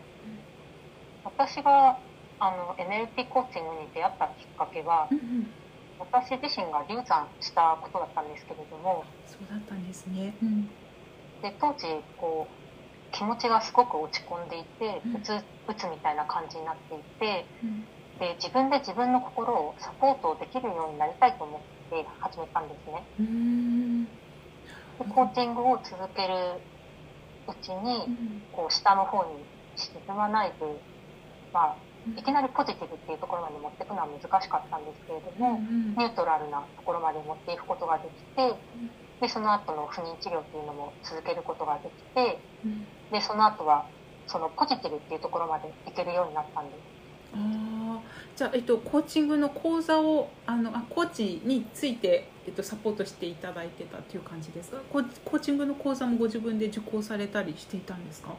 私があの エヌエルピー コーチングに出会ったきっかけは、うんうん、私自身が流産したことだったんですけれども。そうだったんですね、うん、で当時こう気持ちがすごく落ち込んでいて、うつ、うつみたいな感じになっていて、うん、で自分で自分の心をサポートできるようになりたいと思って始めたんですね。うーん。でコーチングを続けるうちに、うん、こう下の方に沈まないで、まあ、いきなりポジティブっていうところまで持っていくのは難しかったんですけれども、うん、ニュートラルなところまで持っていくことができて、でその後の不妊治療っていうのも続けることができて、うん、でその後はそのポジティブっていうところまでいけるようになったんです。あ、じゃあ、えっと、コーチングの講座をあのあコーチについて、えっと、サポートしていただいてたという感じですか？コー、コーチングの講座もご自分で受講されたりしていたんですか？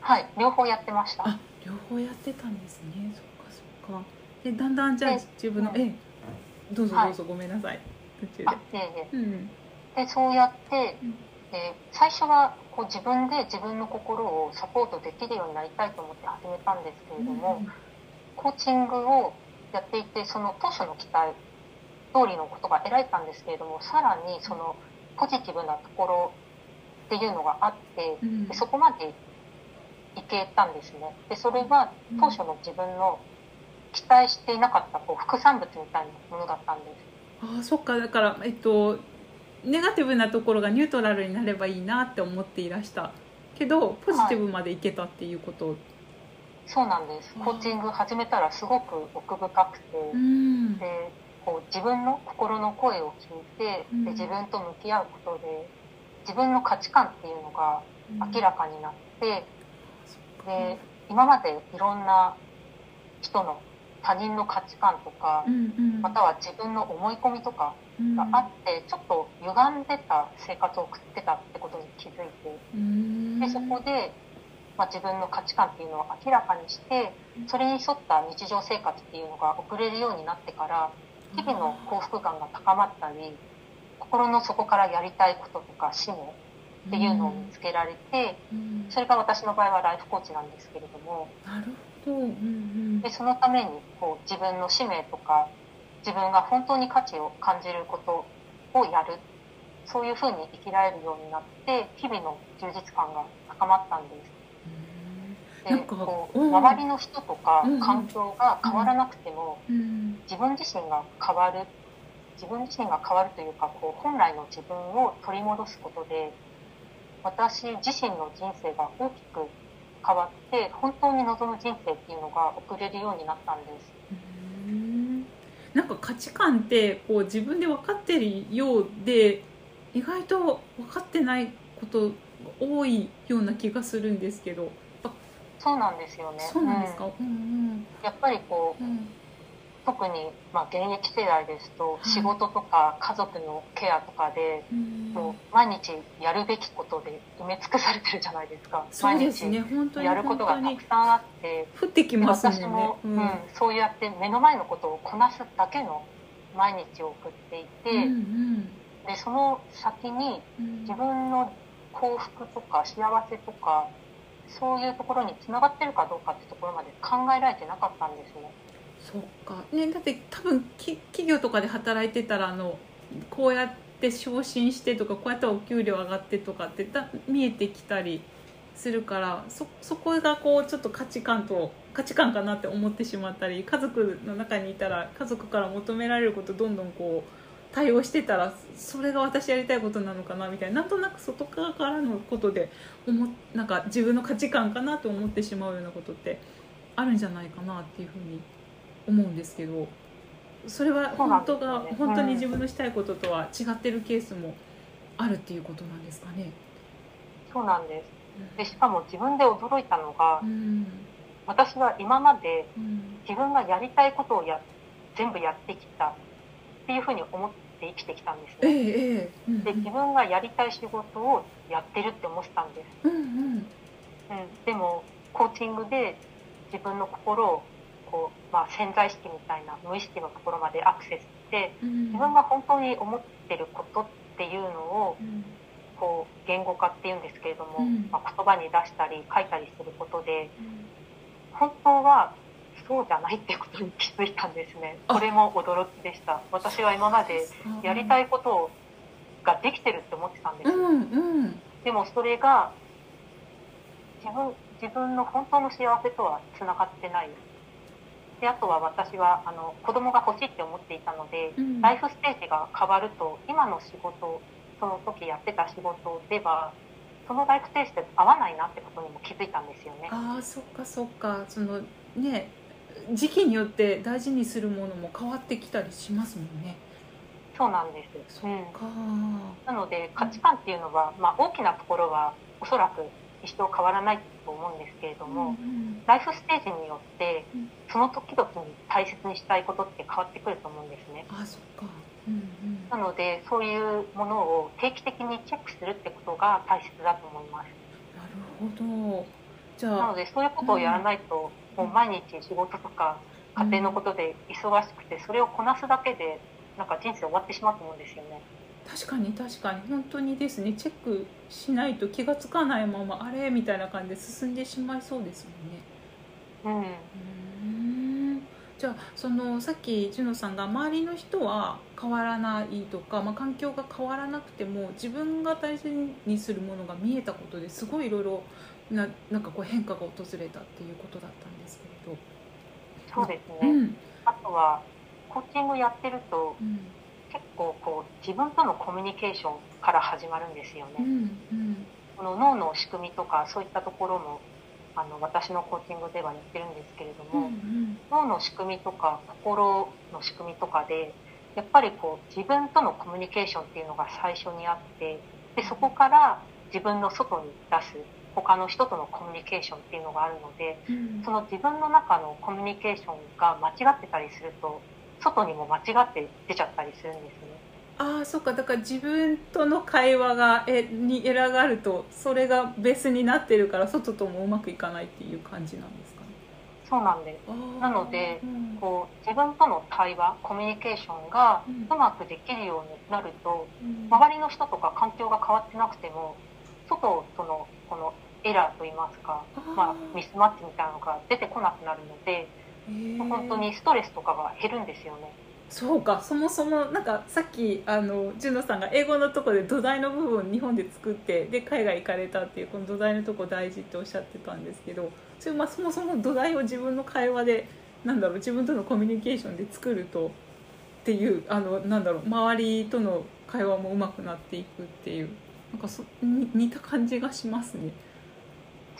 はい、両方やってました。あ、両方やってたんですね。そっかそっか。でだんだんじゃあ自分の、え、どうぞどうぞ、はい、ごめんなさい途中で。あ、いやいや、うん、でそうやって、うん、で最初はこう自分で自分の心をサポートできるようになりたいと思って始めたんですけれども、うん、コーチングをやっていて、その当初の期待通りのことが得られたんですけれども、さらにそのポジティブなところっていうのがあって、うん、でそこまでいけたんですね。でそれは当初の自分の期待していなかったこう副産物みたいなものだったんです。あ、そっか。だから、えっと、ネガティブなところがニュートラルになればいいなって思っていらしたけど、ポジティブまでいけたっていうこと、はい、そうなんです。コーチング始めたらすごく奥深くて、うん、でこう自分の心の声を聞いて、で自分と向き合うことで自分の価値観っていうのが明らかになって、うん、で今までいろんな人の他人の価値観とか、うんうん、または自分の思い込みとかがあって、うん、ちょっと歪んでた生活を送ってたってことに気づいて、うん、でそこで、まあ、自分の価値観っていうのを明らかにしてそれに沿った日常生活っていうのが送れるようになってから日々の幸福感が高まったり心の底からやりたいこととか使命っていうのを見つけられて、うん、それが私の場合はライフコーチなんですけれども、なるほど、うんうん、でそのためにこう自分の使命とか自分が本当に価値を感じることをやる、そういうふうに生きられるようになって日々の充実感が高まったんです。でこう周りの人とか環境が変わらなくても自分自身が変わる自分自身が変わるというかこう本来の自分を取り戻すことで私自身の人生が大きく変わって本当に望む人生っていうのが送れるようになったんです。うーん、なんか価値観ってこう自分で分かってるようで意外と分かってないことが多いような気がするんですけど。そうなんですよね。そうなんですか。うんうん、やっぱりこう、うん、特にまあ現役世代ですと仕事とか家族のケアとかで、うん、もう毎日やるべきことで埋め尽くされてるじゃないですか。そうですね、毎日やることがたくさんあって降ってきますね。私も、うんうん、そうやって目の前のことをこなすだけの毎日を送っていて、うんうん、でその先に自分の幸福とか幸せとかそういうところに繋がってるかどうかってところまで考えられてなかったんですね。そっか、ね、だって多分き企業とかで働いてたらあのこうやって昇進してとかこうやってお給料上がってとかってだ見えてきたりするから そ, そこがこうちょっと価値観と価値観かなって思ってしまったり家族の中にいたら家族から求められることどんどんこう対応してたらそれが私やりたいことなのかなみたいななんとなく外側からのことで思なんか自分の価値観かなと思ってしまうようなことってあるんじゃないかなっていうふうに思うんですけど、それは本当が、ね、本当に自分のしたいこととは違ってるケースもあるっていうことなんですかね。そうなんです。でしかも自分で驚いたのが、うん、私は今まで自分がやりたいことをや全部やってきたっていうふうに思って生きてきたんですよ、ええうんうん、で自分がやりたい仕事をやってるって思ってたんです、うんうんうん、でもコーチングで自分の心をこう、まあ、潜在意識みたいな無意識のところまでアクセスして、うん、自分が本当に思ってることっていうのを、うん、こう言語化っていうんですけれども、うんまあ、言葉に出したり書いたりすることで、うん、本当はそうじゃないっていうことに気づいたんですね。これも驚きでした。私は今までやりたいことができてるって思ってたんです、うんうん、でもそれが自分、自分の本当の幸せとはつながってないで、あとは私はあの子供が欲しいって思っていたので、うん、ライフステージが変わると今の仕事その時やってた仕事ではそのライフステージって合わないなってことにも気づいたんですよね。ああ、そっかそっか。そのね時期によって大事にするものも変わってきたりしますもんね。そうなんです。そうか、うん、なので価値観っていうのは、まあ、大きなところはおそらく一生変わらないと思うんですけれども、うんうん、ライフステージによってその時々に大切にしたいことって変わってくると思うんですね。あ、そっか、うんうん、なのでそういうものを定期的にチェックするってことが大切だと思います。なるほど。じゃあなのでそういうことをやらないと、うんもう毎日仕事とか家庭のことで忙しくて、うん、それをこなすだけでなんか人生終わってしまうと思うんですよね。確かに確かに本当にですね。チェックしないと気がつかないままあれみたいな感じで進んでしまいそうですもんね、うん、うーんじゃあそのさっきジュノさんが周りの人は変わらないとか、まあ、環境が変わらなくても自分が大事にするものが見えたことですごいいろいろな, なんかこう変化が訪れたっていうことだったんですけれど。そうですね、うん、あとはコーチングやってると、うん、結構こう自分とのコミュニケーションから始まるんですよね、うんうん、この脳の仕組みとかそういったところもあの私のコーチングでは言ってるんですけれども、うんうん、脳の仕組みとか心の仕組みとかでやっぱりこう自分とのコミュニケーションっていうのが最初にあってででそこから自分の外に出す他の人とのコミュニケーションっていうのがあるので、うん、その自分の中のコミュニケーションが間違ってたりすると外にも間違って出ちゃったりするんですね。ああ、そっか。だから自分との会話がえにエラーがあるとそれがベースになってるから外ともうまくいかないっていう感じなんですかね。そうなんです。なので、うん、こう自分との対話コミュニケーションがうまくできるようになると、うん、周りの人とか環境が変わってなくても外とのこのエラーといいますか、まあ、ミスマッチみたいなのが出てこなくなるので、本当にストレスとかが減るんですよね。そうか。そもそもなんかさっきあのJunoさんが英語のとこで土台の部分を日本で作ってで海外行かれたっていうこの土台のとこ大事っておっしゃってたんですけど、それまあそもそも土台を自分の会話でなんだろう自分とのコミュニケーションで作るとっていうあのなんだろう周りとの会話もうまくなっていくっていうなんかそ似た感じがしますね。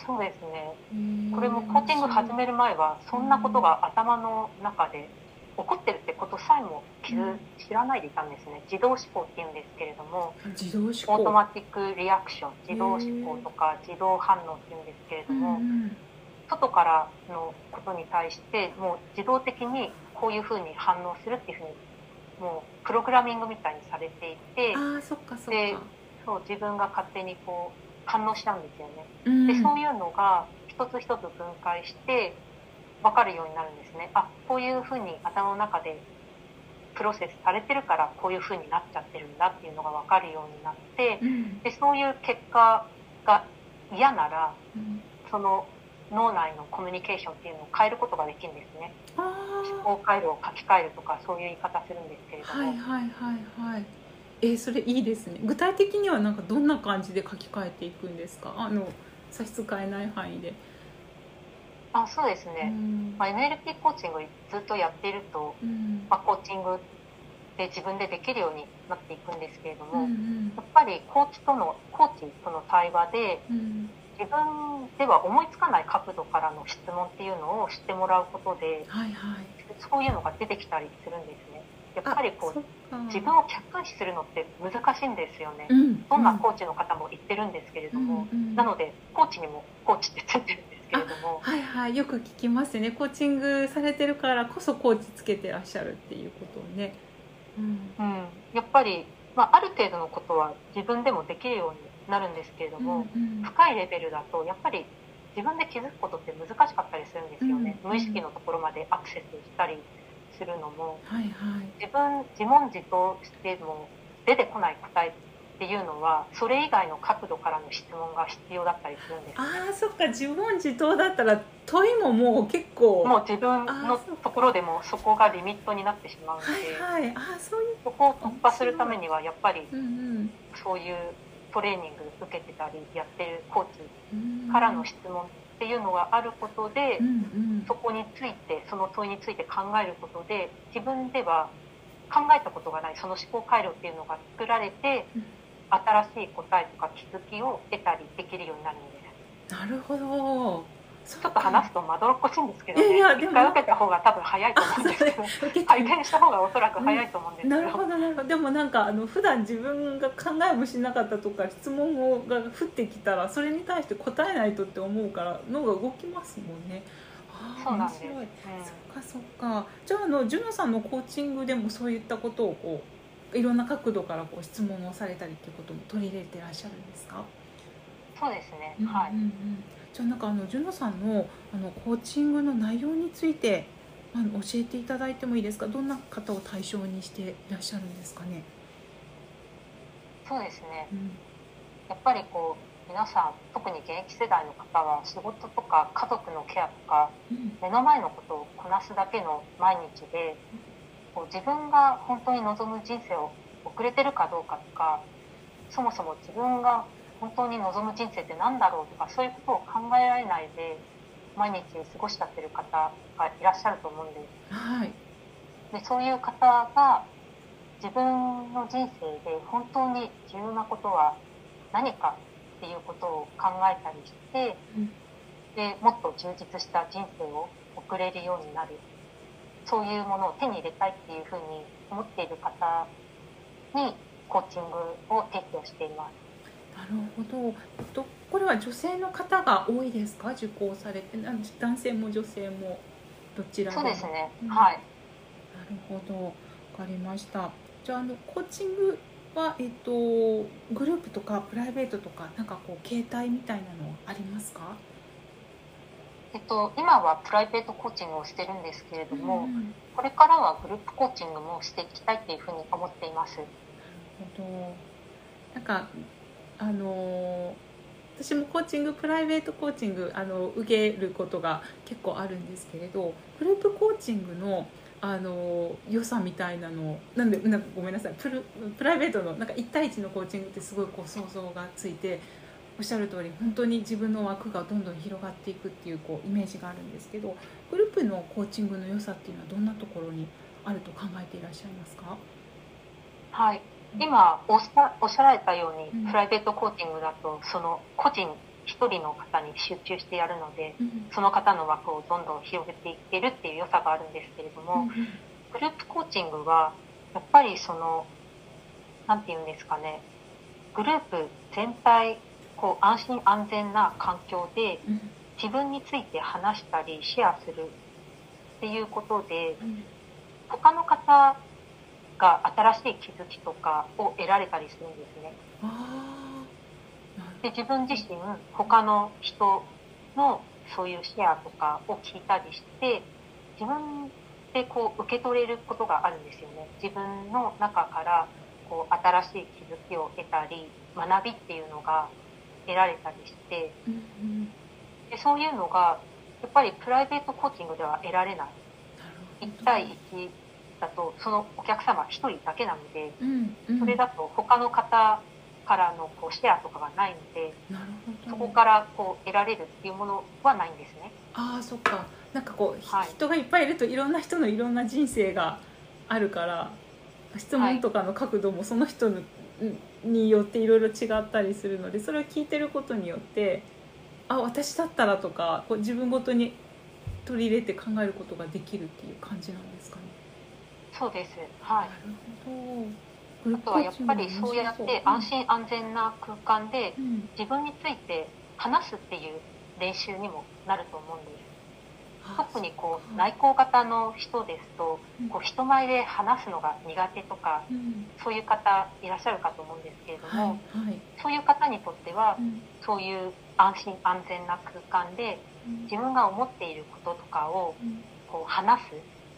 そうですね。これもコーチング始める前はそんなことが頭の中で起こってるってことさえも気づ、うん、知らないでいたんですね。自動思考っていうんですけれども、自動思考オートマティックリアクション、自動思考とか自動反応っていうんですけれども、うん、外からのことに対してもう自動的にこういうふうに反応するっていうふうにもうプログラミングみたいにされていて、あー、そっかそっか。で、そう自分が勝手にこう反応したんですよね、うん、でそういうのが一つ一つ分解して分かるようになるんですね。あ、こういうふうに頭の中でプロセスされてるからこういうふうになっちゃってるんだっていうのが分かるようになって、うん、でそういう結果が嫌なら、うん、その脳内のコミュニケーションっていうのを変えることができるんですね。思考回路を書き換えるとかそういう言い方するんですけれども、はいはいはいはい。えー、それいいですね。具体的にはなんかどんな感じで書き換えていくんですか？あの差し支えない範囲で。あ、そうですね、まあ、エヌエルピー コーチングずっとやっていると、まあ、コーチングで自分でできるようになっていくんですけれども、うんうん、やっぱりコーチとのコーチとの対話で、うん、自分では思いつかない角度からの質問っていうのを知ってもらうことで、はいはい、そういうのが出てきたりするんですね。やっぱりこう自分を客観視するのって難しいんですよね、うん、どんなコーチの方も言ってるんですけれども、うんうん、なのでコーチにもコーチってついてるんですけれども、はいはい、よく聞きますね。コーチングされてるからこそコーチつけてらっしゃるっていうことをね、うんうん、やっぱり、まあ、ある程度のことは自分でもできるようになるんですけれども、うんうん、深いレベルだとやっぱり自分で気づくことって難しかったりするんですよね、うんうん、無意識のところまでアクセスしたりするのも、はいはい、自分自問自答しても出てこない答えっていうのはそれ以外の角度からの質問が必要だったりするんです。ああ、そっか。自問自答だったら問いももう結構もう自分のところでもそこがリミットになってしまうので、はいはい、あ、そういうそこを突破するためにはやっぱりそういうトレーニング受けてたりやってるコーチからの質問っていうのがあることで、うんうん、そこについてその問いについて考えることで自分では考えたことがないその思考回路っていうのが作られて、うん、新しい答えとか気づきを得たりできるようになるんです。なるほど。ちょっと話すとまどろっこしいんですけどね。いやいや、一回受けた方が多分早いと思うんですけど、体験した方がおそらく早いと思うんですけど、うん、なるほどなるほど。でもなんかあの普段自分が考えもしなかったとか質問をが降ってきたらそれに対して答えないとって思うから脳が動きますもんね。あ、そうなんです、面白い、うん、そっかそっか。じゃああのJunoさんのコーチングでもそういったことをこういろんな角度からこう質問をされたりっていうことも取り入れてらっしゃるんですか？そうですね、うんうんうん、はい。じゃあなんかあのJunoさんのあのコーチングの内容についてあの教えていただいてもいいですか？どんな方を対象にしていらっしゃるんですかね？そうですね、うん、やっぱりこう皆さん特に現役世代の方は仕事とか家族のケアとか、うん、目の前のことをこなすだけの毎日で、こう自分が本当に望む人生を送れてるかどうかとか、そもそも自分が本当に望む人生って何だろうとか、そういうことを考えられないで毎日過ごしちゃってる方がいらっしゃると思うんです、はい、でそういう方が自分の人生で本当に重要なことは何かっていうことを考えたりして、うん、でもっと充実した人生を送れるようになる、そういうものを手に入れたいっていうふうに思っている方にコーチングを提供しています。なるほど。これは女性の方が多いですか、受講されて。男性も女性もどちらも。そうですね、うん、はい。なるほど、わかりました。じゃあ、あのコーチングは、えっと、グループとかプライベートとか、なんかこう形態みたいなのありますか？えっと、今はプライベートコーチングをしてるんですけれども、うん、これからはグループコーチングもしていきたいというふうに思っています。なるほど。なんかあの私もコーチング、プライベートコーチングあの受けることが結構あるんですけれど、グループコーチングのあの良さみたいなのなんでなんかごめんなさい、プルプライベートのなんかいち対いちのコーチングってすごいこう想像がついて、おっしゃる通り本当に自分の枠がどんどん広がっていくっていう、こうイメージがあるんですけど、グループのコーチングの良さっていうのはどんなところにあると考えていらっしゃいますか？はい、今おっしゃられたように、うん、プライベートコーチングだとその個人一人の方に集中してやるので、うん、その方の枠をどんどん広げていけるっていう良さがあるんですけれども、うん、グループコーチングはやっぱりそのなんていうんですかね、グループ全体こう安心安全な環境で自分について話したりシェアするっていうことで、うん、他の方が新しい気づきとかを得られたりするんですね。あで自分自身他の人のそういうシェアとかを聞いたりして、自分でこう受け取れることがあるんですよね。自分の中からこう新しい気づきを得たり学びっていうのが得られたりして、うんうん、でそういうのがやっぱりプライベートコーチングでは得られない。いち対いちだとそのお客様ひとりだけなので、うんうん、それだと他の方からのこうシェアとかがないので、なるほど、そこからこう得られるっていうものはないんですね。ああ、そっか。なんかこう、はい、人がいっぱいいるといろんな人のいろんな人生があるから、質問とかの角度もその人の、はい、によっていろいろ違ったりするので、それを聞いてることによって、あ、私だったらとか、こう自分ごとに取り入れて考えることができるっていう感じなんですかね。そうです、はい。なるほど。あとはやっぱりそうやって安心安全な空間で自分について話すっていう練習にもなると思うんです。特にこう内向型の人ですと、こう人前で話すのが苦手とか、うん、そういう方いらっしゃるかと思うんですけれども、はいはい、そういう方にとっては、うん、そういう安心安全な空間で自分が思っていることとかをこう話す、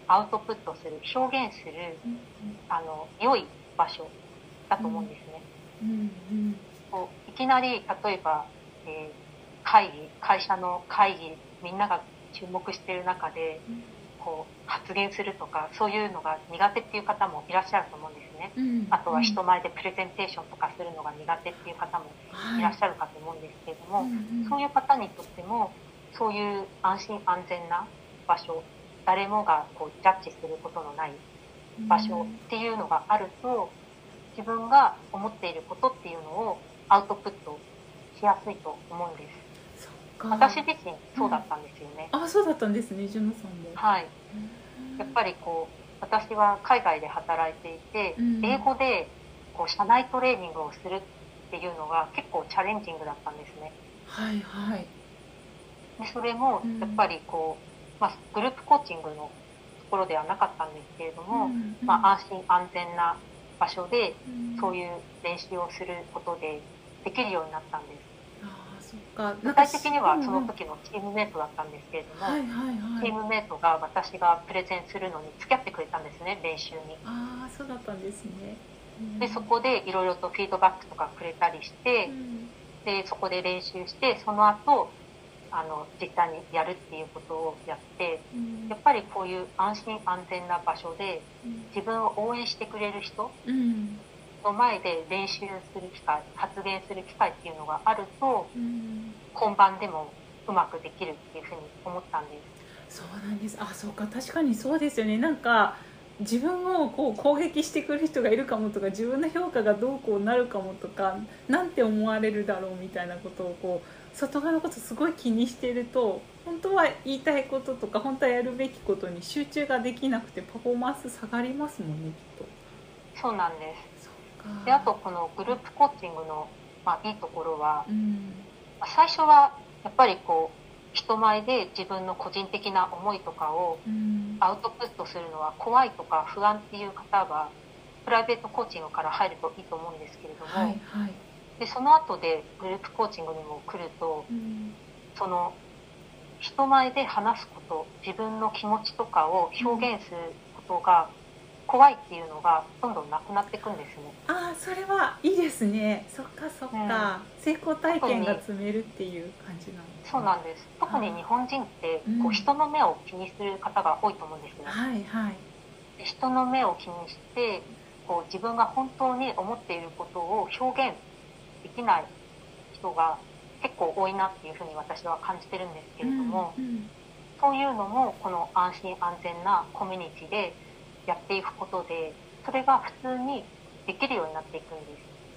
アウトプットする、表現する、うん、あの良い場所だと思うんですね、うんうんうん、こういきなり例えば、えー、会議会社の会議、みんなが注目している中でこう発言するとか、そういうのが苦手っていう方もいらっしゃると思うんですね、うん、あとは人前でプレゼンテーションとかするのが苦手っていう方もいらっしゃるかと思うんですけれども、はい、そういう方にとってもそういう安心安全な場所、誰もがこうジャッジすることのない場所っていうのがあると、自分が思っていることっていうのをアウトプットしやすいと思うんです。私自身そうだったんですよね、うん、あ、そうだったんですね、Junoさんも。はい、やっぱりこう私は海外で働いていて、うん、英語でこう社内トレーニングをするっていうのが結構チャレンジングだったんですね。はいはい。でそれもやっぱりこう、まあ、グループコーチングのところではなかったんですけれども、うんうん、まあ、安心安全な場所でそういう練習をすることでできるようになったんです。具体的にはその時のチームメイトだったんですけれども、はいはいはい、チームメイトが私がプレゼンするのに付き合ってくれたんですね、練習に。ああ、そうだったんですね、うん、でそこでいろいろとフィードバックとかくれたりして、うん、でそこで練習して、その後あの実際にやるっていうことをやって、うん、やっぱりこういう安心安全な場所で自分を応援してくれる人、うんの前で練習する機会、発言する機会っていうのがあると、うん、本番でもうまくできるっていうふうに思ったんです。そうなんです。あ、そうか、確かにそうですよね。なんか自分をこう攻撃してくる人がいるかもとか、自分の評価がどうこうなるかもとか、なんて思われるだろうみたいなことをこう外側のことすごい気にしていると、本当は言いたいこととか本当はやるべきことに集中ができなくてパフォーマンス下がりますもんね、きっと。そうなんです。であとこのグループコーチングのまあ、いいところは、うん、最初はやっぱりこう人前で自分の個人的な思いとかをアウトプットするのは怖いとか不安っていう方はプライベートコーチングから入るといいと思うんですけれども、はいはい、でその後でグループコーチングにも来ると、うん、その人前で話すこと、自分の気持ちとかを表現することが怖いっていうのがどんどんなくなっていくんですね。ああ、それはいいですね。そっかそっか、うん、成功体験が積めるっていう感じなんですね。そうなんです。特に日本人ってこう人の目を気にする方が多いと思うんですね、うん、はいはい、で人の目を気にしてこう自分が本当に思っていることを表現できない人が結構多いなっていうふうに私は感じてるんですけれども、うんうん、そういうのもこの安心安全なコミュニティでやっていくことで、それが普通にできるようになっていくん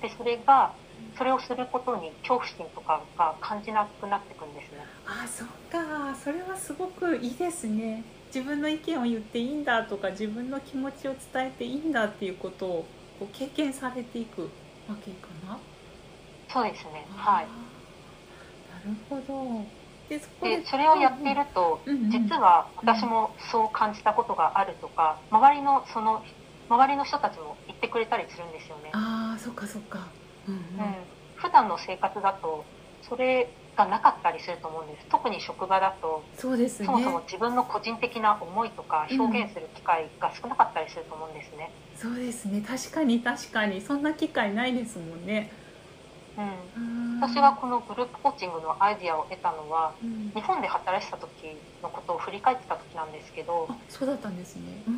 です。で、それがそれをすることに恐怖心とかが感じなくなっていくんですね。ああ、そっか、それはすごくいいですね。自分の意見を言っていいんだとか、自分の気持ちを伝えていいんだっていうことをこう経験されていくわけかな。そうですね。はい。なるほど。でそれをやっていると、うんうん、実は私もそう感じたことがあるとか、うん、周りのその周りの人たちも言ってくれたりするんですよね。ああ、そっかそっか、うんうんうん、普段の生活だとそれがなかったりすると思うんです。特に職場だと そうですね、そもそも自分の個人的な思いとか表現する機会が少なかったりすると思うんですね、うん、そうですね。確かに確かにそんな機会ないですもんね。うん、私がこのグループコーチングのアイディアを得たのは、うん、日本で働いてた時のことを振り返ってた時なんですけど。あ、そうだったんですね、うん、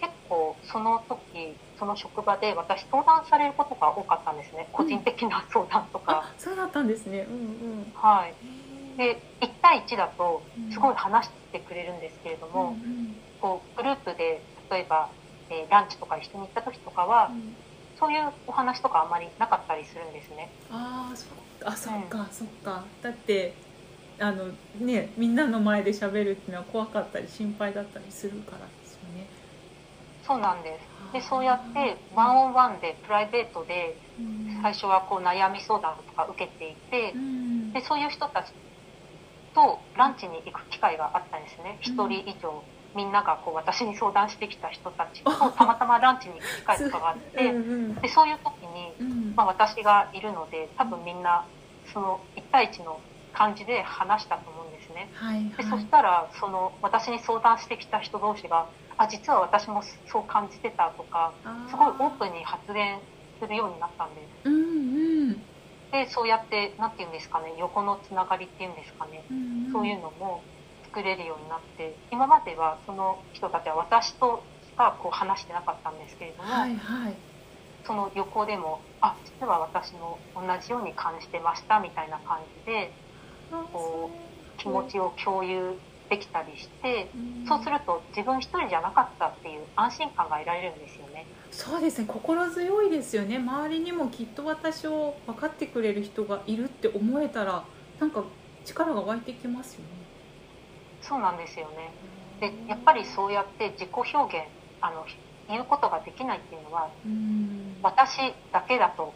結構その時その職場で私相談されることが多かったんですね、個人的な相談とか、うん、そうだったんですね、うんうん、はい。でいち対いちだとすごい話してくれるんですけれども、うんうん、こうグループで例えば、えー、ランチとか一緒に行った時とかは、うん、そういうお話とかあまりなかったりするんですね。ああ、そっかそっか、うん、そっか。だってあの、ね、みんなの前で喋るっていうのは怖かったり心配だったりするからですよね。そうなんです。でそうやってワンオンワンでプライベートで最初はこう悩み相談とか受けていて、うん、でそういう人たちとランチに行く機会があったんですね、ひとり以上、うん、みんながこう私に相談してきた人たちとたまたまランチに行く機会とかがあってうん、うん、でそういう時に、うんまあ、私がいるので多分みんなその一対一の感じで話したと思うんですね、はいはい、でそしたらその私に相談してきた人同士があ実は私もそう感じてたとかすごいオープンに発言するようになったんです、うんうん、でそうやってなんていうんですかね、横のつながりっていうんですかね、うんうん、そういうのも作れるようになって、今まではその人たちは私としかこう話してなかったんですけれども、はいはい、その横でもあ実は私も同じように感じてましたみたいな感じでこう気持ちを共有できたりして、うん、そうすると自分一人じゃなかったっていう安心感が得られるんですよね。そうですね、心強いですよね。周りにもきっと私を分かってくれる人がいるって思えたらなんか力が湧いてきますよね。そうなんですよね。でやっぱりそうやって自己表現あの言うことができないっていうのは、うん、私だけだと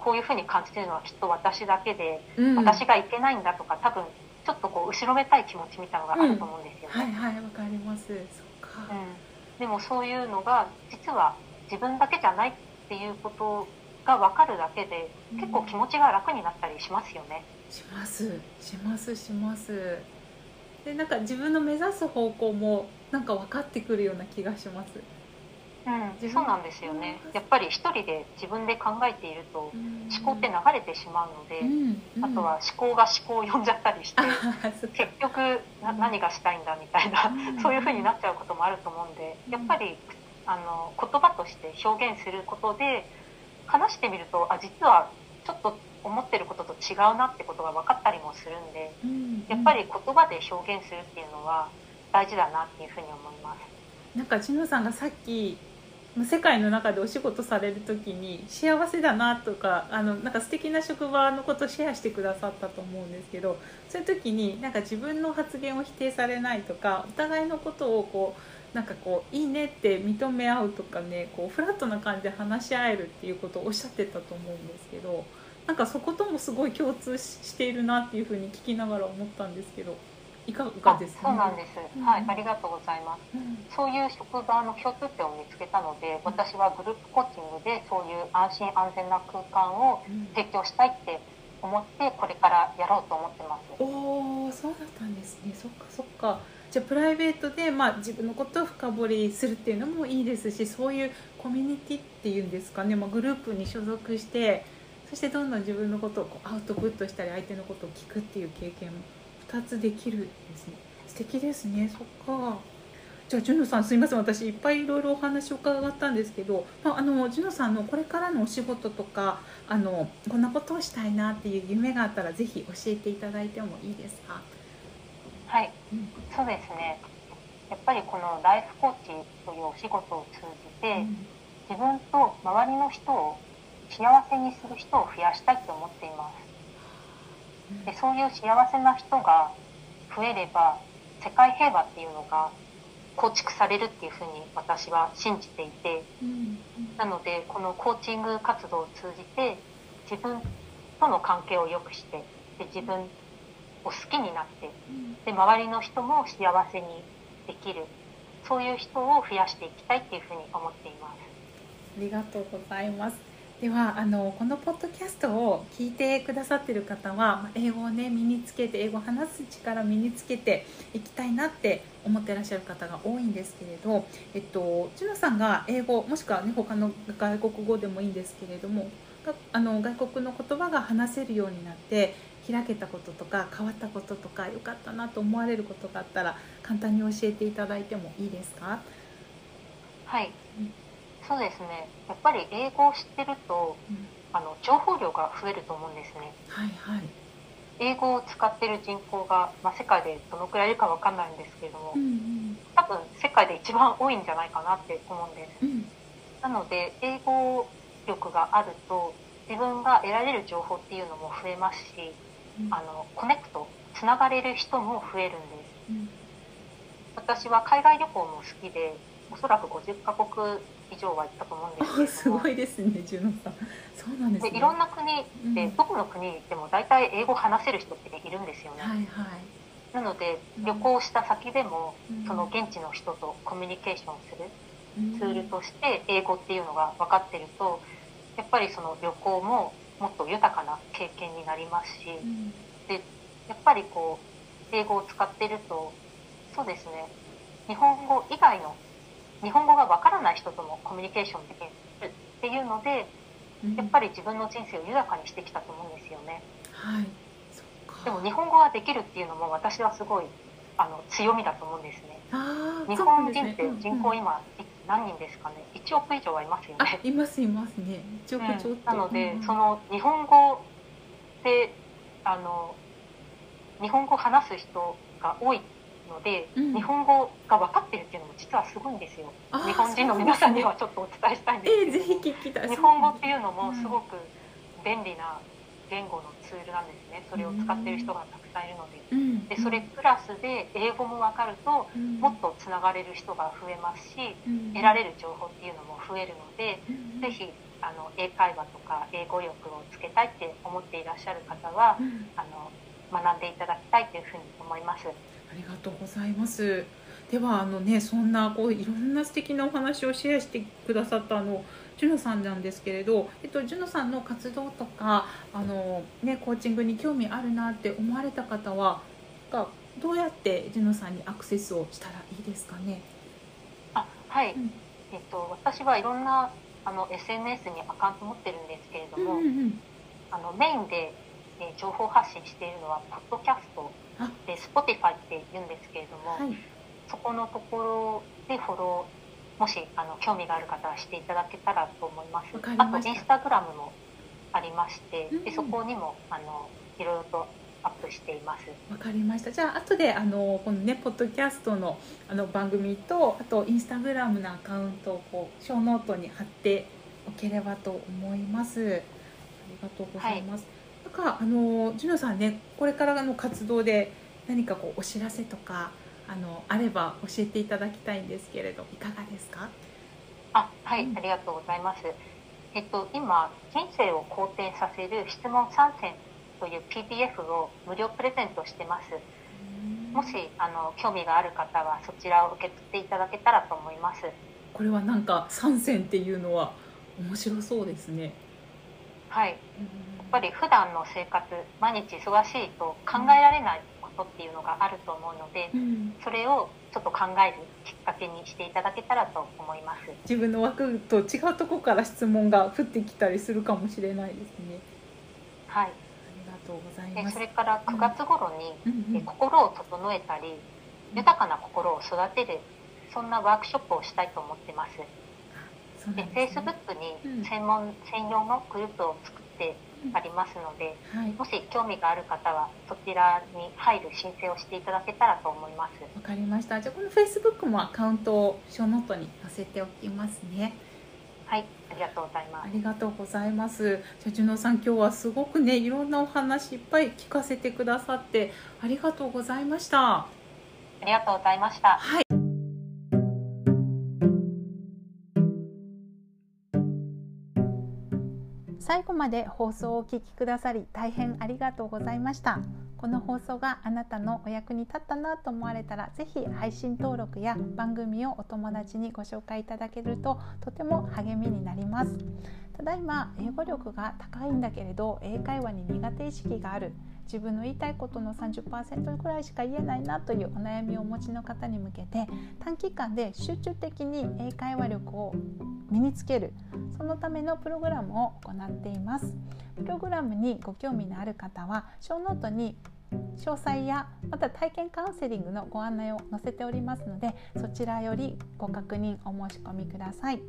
こういうふうに感じてるのはきっと私だけで、うん、私がいけないんだとか多分ちょっとこう後ろめたい気持ちみたいなのがあると思うんですよね、うん、はいはい、わかります。そっか、うん、でもそういうのが実は自分だけじゃないっていうことが分かるだけで結構気持ちが楽になったりしますよね、うん、しますしますします。でなんか自分の目指す方向もなんか分かってくるような気がします、うん、そうなんですよね。やっぱり一人で自分で考えていると思考って流れてしまうので、うんうん、あとは思考が思考を呼んじゃったりして結局何がしたいんだみたいな、うん、そういう風になっちゃうこともあると思うんで、やっぱりあの言葉として表現することで話してみるとあ実はちょっと思ってることと違うなってことが分かったりもするんで、うんうん、やっぱり言葉で表現するっていうのは大事だなっていうふうに思います。なんかJunoさんがさっき世界の中でお仕事されるときに幸せだなとか、あのなんか素敵な職場のことをシェアしてくださったと思うんですけど、そういう時になんか自分の発言を否定されないとか、お互いのことをこうなんかこういいねって認め合うとかね、こうフラットな感じで話し合えるっていうことをおっしゃってたと思うんですけど、なんかそこともすごい共通 し, しているなっていうふうに聞きながら思ったんですけど、いかがですか、ね、そうなんです、うん、はい、ありがとうございます、うん、そういう職場の共通点を見つけたので、私はグループコーチングでそういう安心安全な空間を提供したいって思って、これからやろうと思ってます。おー、そうだったんですね。そっかそっか。じゃあプライベートで、まあ、自分のことを深掘りするっていうのもいいですし、そういうコミュニティっていうんですかね、まあ、グループに所属して、そしてどんどん自分のことをこうアウトプットしたり、相手のことを聞くっていう経験もふたつできるんですね。素敵ですね。そっか。じゃあJunoさん、すいません、私いっぱいいろいろお話を伺ったんですけど、まあ、あのJunoさんのこれからのお仕事とか、あのこんなことをしたいなっていう夢があったらぜひ教えていただいてもいいですか。はい、うん、そうですね。やっぱりこのライフコーチというお仕事を通じて、うん、自分と周りの人を幸せにする人を増やしたいと思っています、うん、で、そういう幸せな人が増えれば世界平和っていうのが構築されるっていうふうに私は信じていて、うん、なのでこのコーチング活動を通じて自分との関係を良くして、で自分を好きになって、で周りの人も幸せにできる、そういう人を増やしていきたいっていうふうに思っています。ありがとうございます。では、あのこのポッドキャストを聞いてくださっている方は、英語を、ね、身につけて、英語を話す力を身につけていきたいなって思ってらっしゃる方が多いんですけれど、えっと、Junoさんが英語、もしくは、ね、他の外国語でもいいんですけれども、あの外国の言葉が話せるようになって、開けたこととか変わったこととか良かったなと思われることがあったら、簡単に教えていただいてもいいですか。はい、そうですね。やっぱり英語を知ってると、うん、あの情報量が増えると思うんですね。はいはい。英語を使ってる人口が、まあ、世界でどのくらいいるか分かんないんですけれども、うんうん、多分世界で一番多いんじゃないかなって思うんです、うん、なので英語力があると自分が得られる情報っていうのも増えますし、あのコネクト、つながれる人も増えるんです、うん、私は海外旅行も好きで、おそらくごじゅっかこく以上は行ったと思うんですけど、すごいですね、Junoさん。そうなんですね。でいろんな国って、うん、どこの国に行っても大体英語話せる人っているんですよね、はいはい、なので旅行した先でも、うん、その現地の人とコミュニケーションする、うん、ツールとして英語っていうのが分かってると、やっぱりその旅行ももっと豊かな経験になりますし、うん、でやっぱりこう英語を使っていると、そうですね、日本語以外の、日本語がわからない人ともコミュニケーションできるっていうので、うん、やっぱり自分の人生を豊かにしてきたと思うんですよね、はい、そっか。でも日本語ができるっていうのも私はすごいあの強みだと思うんですね。あ、日本人って人口今、うんうん、何人ですかね、いちおく以上はいますよね。いますいますね、いちおくちょっと、うん、なので、うん、その日本語であの日本語を話す人が多いので、うん、日本語が分かってるっていうのも実はすごいんですよ。日本人の皆さんにはちょっとお伝えしたいんですけど、えー、ぜひ聞きたい。日本語っていうのもすごく便利な言語のツールなんですね。それを使ってる人がたくさんいるので、うん、でそれプラスで英語も分かると、うん、もっとつながれる人が増えますし、うん、得られる情報っていうのも増えるので、うん、ぜひあの英会話とか英語力をつけたいって思っていらっしゃる方は、うん、あの学んでいただきたいというふうに思います。ありがとうございます。ではあの、ね、そんなこういろんな素敵なお話をシェアしてくださったあのJunoさんなんですけれど、えっと、Junoさんの活動とかあの、ね、コーチングに興味あるなって思われた方は、どうやってJunoさんにアクセスをしたらいいですかね。あ、はい、うん、えっと、私はいろんなあの エスエヌエス にアカウント持ってるんですけれども、うんうん、あのメインで、えー、情報発信しているのはポッドキャストで Spotify って言うんですけれども、はい、そこのところでフォロー、もしあの興味がある方はしていただけたらと思います。あとインスタグラムもありまして、うん、でそこにもあのいろいろとアップしています。わかりました。じゃあ後であのこのねポッドキャストのあの番組と、あとインスタグラムのアカウントをこうショーノートに貼っておければと思います。ありがとうございます。はい、なんかあのJunoさんね、これからの活動で何かこうお知らせとか、あのあれば教えていただきたいんですけれど、いかがですか。あ、はい、ありがとうございます。えっと、今人生を肯定させる質問さんせんという ピーディーエフ を無料プレゼントしてます。もしあの興味がある方はそちらを受け取っていただけたらと思います。これはなんかさんせんっていうのは面白そうですね。はい、やっぱり普段の生活毎日忙しいと考えられないことっていうのがあると思うので、うん、それをちょっと考えるきっかけにしていただけたらと思います。自分の枠と違うところから質問が降ってきたりするかもしれないですね。はい、ありがとうございます。それからくがつ頃に、うんうんうん、心を整えたり豊かな心を育てるそんなワークショップをしたいと思ってます。で、 Facebook に専門、うん、専用のグループを作ってありますので、うんはい、もし興味がある方はそちらに入る申請をしていただけたらと思います。わかりました。じゃあこの Facebook もアカウントをショーノートに載せておきますね。はい、ありがとうございます。ありがとうございます。じゃあJunoさん、今日はすごくね、いろんなお話いっぱい聞かせてくださってありがとうございました。ありがとうございました。はい、最後まで放送をお聞きくださり大変ありがとうございました。この放送があなたのお役に立ったなと思われたら、ぜひ配信登録や番組をお友達にご紹介いただけるととても励みになります。ただいま英語力が高いんだけれど英会話に苦手意識がある、自分の言いたいことの さんじゅっパーセント くらいしか言えないなというお悩みをお持ちの方に向けて、短期間で集中的に英会話力を身につける、そのためのプログラムを行っています。プログラムにご興味のある方はショーノートに詳細やまた体験カウンセリングのご案内を載せておりますので、そちらよりご確認お申し込みください。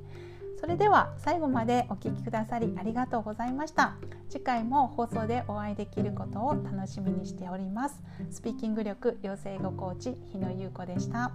それでは最後までお聞きくださりありがとうございました。次回も放送でお会いできることを楽しみにしております。スピーキング力養成語コーチ日野優子でした。